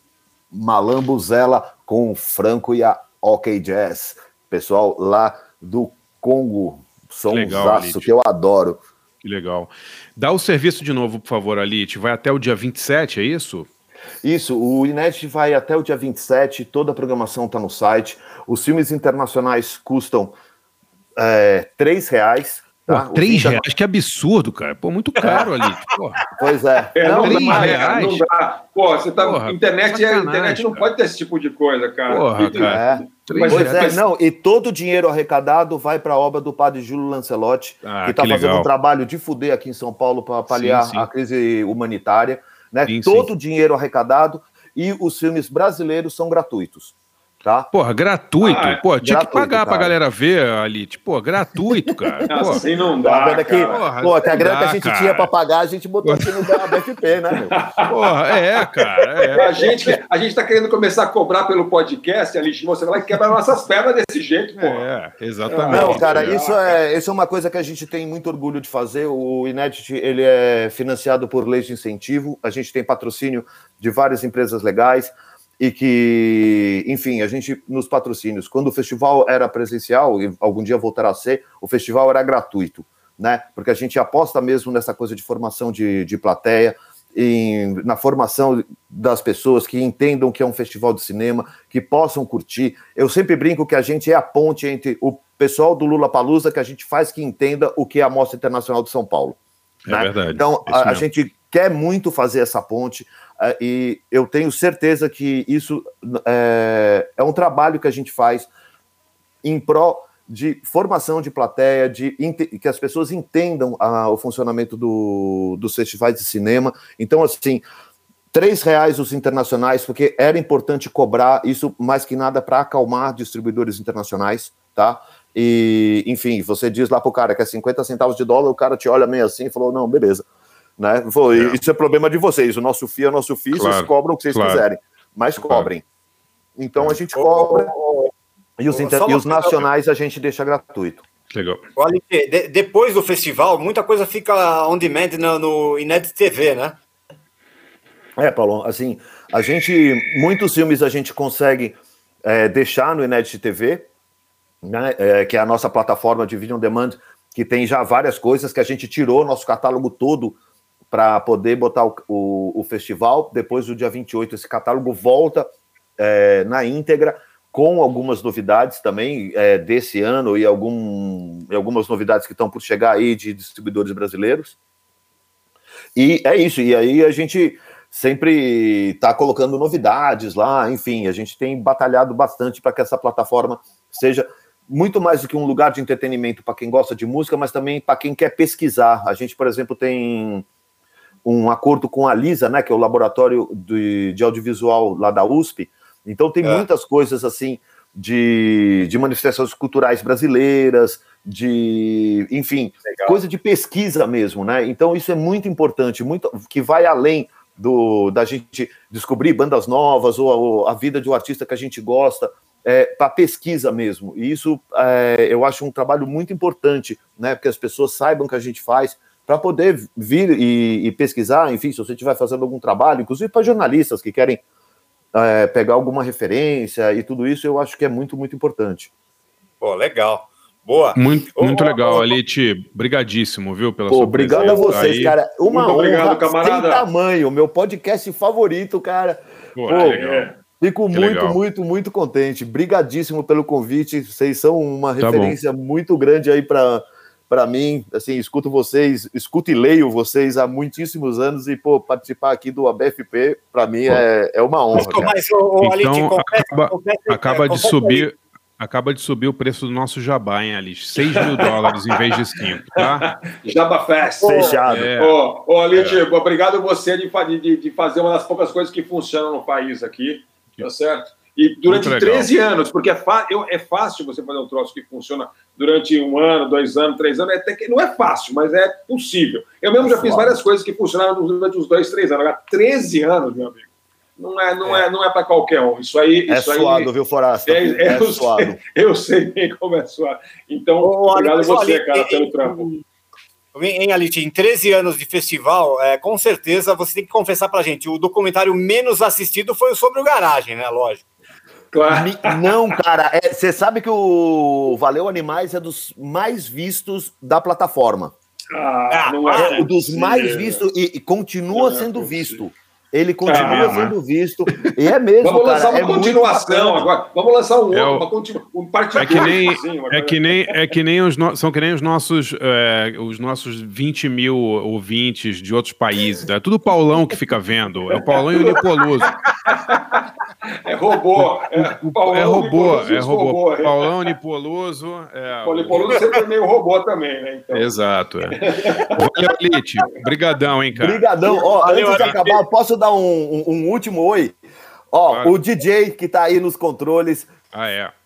Malambuzela com o Franco e a OK Jazz. Pessoal lá do Congo. Som zaço que eu adoro. Que legal. Dá o serviço de novo, por favor, Alite. Vai até o dia 27, é isso? Isso, o In-Edit vai até o dia 27, toda a programação está no site. Os filmes internacionais custam R$3. Tá? Pô, R$3, que absurdo, cara. Pô, muito caro ali. Porra. Pois é. Não dá, não dá. Pô, você tá. Porra, internet não pode ter esse tipo de coisa, cara. Porra, cara. Pois é, não. E todo o dinheiro arrecadado vai para a obra do padre Júlio Lancelotti, que tá fazendo um trabalho de fuder aqui em São Paulo para paliar a crise humanitária. Né? Todo o dinheiro arrecadado, e os filmes brasileiros são gratuitos. Tá? Porra, gratuito. Pô, tinha gratuito, que pagar pra galera ver, Alite. Pô, gratuito, cara. Pô. Assim não dá, cara. Que, porra, pô, até a grana que a gente tinha pra pagar, a gente botou aqui no BFP, né, meu? Porra, cara. A gente tá querendo começar a cobrar pelo podcast, Alite. Você vai quebrar nossas pernas desse jeito, porra. É, exatamente. Não, cara, isso é uma coisa que a gente tem muito orgulho de fazer. O In-Edit, ele é financiado por leis de incentivo. A gente tem patrocínio de várias empresas legais. E que, enfim, a gente, nos patrocínios, quando o festival era presencial, e algum dia voltará a ser, o festival era gratuito, né? Porque a gente aposta mesmo nessa coisa de formação de plateia, na formação das pessoas que entendam que é um festival de cinema, que possam curtir. Eu sempre brinco que a gente é a ponte entre o pessoal do Lollapalooza, que a gente faz que entenda o que é a Mostra Internacional de São Paulo. É, né? Verdade. Então, a gente quer muito fazer essa ponte, e eu tenho certeza que isso é um trabalho que a gente faz em pró de formação de plateia, que as pessoas entendam o funcionamento dos festivais de cinema. Então, assim, R$3 os internacionais, porque era importante cobrar isso, mais que nada, para acalmar distribuidores internacionais, tá? E, enfim, você diz lá pro cara que é 50 centavos de dólar, o cara te olha meio assim e falou, não, beleza. Né? Isso é problema de vocês, o nosso FII é nosso FII, claro, vocês cobram o que vocês quiserem, mas cobrem. Então a gente cobra, e os nacionais a gente deixa gratuito. Legal. Olha, depois do festival, muita coisa fica on demand no In-Edit TV, né? Paulo, assim, muitos filmes a gente consegue deixar no In-Edit TV, né? Que é a nossa plataforma de vídeo on demand, que tem já várias coisas que a gente tirou, nosso catálogo todo, para poder botar o festival. Depois do dia 28, esse catálogo volta na íntegra, com algumas novidades também desse ano e algumas novidades que estão por chegar aí de distribuidores brasileiros. E é isso, e aí a gente sempre está colocando novidades lá, enfim, a gente tem batalhado bastante para que essa plataforma seja muito mais do que um lugar de entretenimento para quem gosta de música, mas também para quem quer pesquisar. A gente, por exemplo, tem um acordo com a LISA, né, que é o laboratório de audiovisual lá da USP. Então tem muitas coisas assim de manifestações culturais brasileiras, enfim, legal, coisa de pesquisa mesmo, né? Então isso é muito importante, muito que vai além da gente descobrir bandas novas ou a vida de um artista que a gente gosta, para pesquisa mesmo. E isso eu acho um trabalho muito importante, né? Porque as pessoas saibam que a gente faz, para poder vir e pesquisar, enfim, se você estiver fazendo algum trabalho, inclusive para jornalistas que querem pegar alguma referência e tudo isso, eu acho que é muito, muito importante. Pô, legal. Boa. Muito, muito legal, Alite. Obrigadíssimo, viu? Pela sua presença. Obrigado a vocês, cara. Uma honra sem tamanho. Meu podcast favorito, cara. Pô, fico muito contente. Obrigadíssimo pelo convite. Vocês são uma referência muito grande aí para mim. Assim, escuto vocês, escuto e leio vocês há muitíssimos anos e, pô, participar aqui do ABFP, para mim, é uma honra. Mas, então, acaba de subir... Acaba de subir o preço do nosso jabá, hein, Alite? $6.000 em vez de 5, tá? Jabá Fest. Fechado. Alite, obrigado a você de fazer uma das poucas coisas que funcionam no país aqui, tá certo? E durante 13 anos, porque é fácil você fazer um troço que funciona durante 1 ano, 2 anos, 3 anos, até que não é fácil, mas é possível. Eu mesmo já fiz várias coisas que funcionaram durante uns 2, 3 anos. Agora, 13 anos, meu amigo. Não é para qualquer um. Isso aí é suado, viu, Forasta? É suado. Eu sei bem como é suado. Então, obrigado a você, cara, pelo trampo. Hein, Alite, em 13 anos de festival, com certeza você tem que confessar pra gente, o documentário menos assistido foi sobre o Garagem, né? Lógico. Claro. Não, cara, você sabe que o Valeu Animais é dos mais vistos da plataforma. Dos mais vistos e continua sendo visto. Ele continua sendo visto. E é mesmo. Vamos lançar uma continuação agora. Vamos lançar uma parte que nem, assim, são que nem os nossos 20 mil ouvintes de outros países. É tudo o Paulão que fica vendo. É o Paulão e o Nicoloso. É robô. É robô. Paulão, Nipoloso. O Nipoloso sempre é meio robô também, né? Então. Exato. Valeu, Alite. Brigadão, hein, cara. Brigadão. Antes de acabar, posso dar um último oi? Claro. O DJ que tá aí nos controles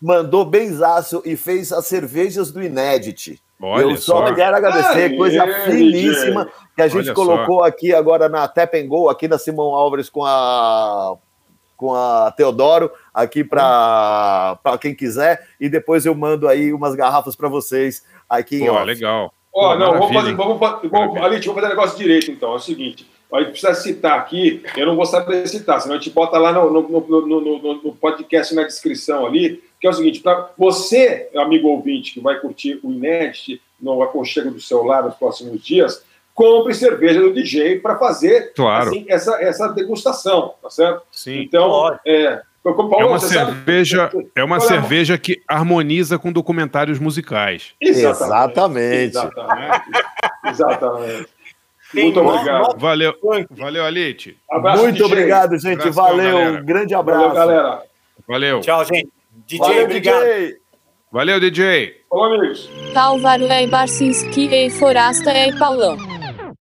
mandou benzaço e fez as cervejas do In-Edit. Eu só quero agradecer, coisa finíssima que a gente colocou aqui agora na Tap & Go, aqui na Simão Álvares com a Teodoro, aqui para quem quiser, e depois eu mando aí umas garrafas para vocês aqui. Legal. Alite, vamos fazer um negócio direito, então. É o seguinte, a gente precisa citar aqui, eu não vou saber citar, senão a gente bota lá no podcast, na descrição ali, que é o seguinte, para você, amigo ouvinte, que vai curtir o In-Edit no aconchego do seu lar nos próximos dias, compre cerveja do DJ para fazer assim, essa degustação, tá certo? Sim. Então, é uma cerveja que harmoniza com documentários musicais. Exatamente. Muito obrigado. Valeu, Alite. Muito obrigado, gente. Valeu. Um grande abraço. Valeu, galera. Valeu. Tchau, gente. DJ, valeu, obrigado. DJ. Valeu, DJ. Olá, amigos. Álvaro Barcinski e Forasta e Paulão.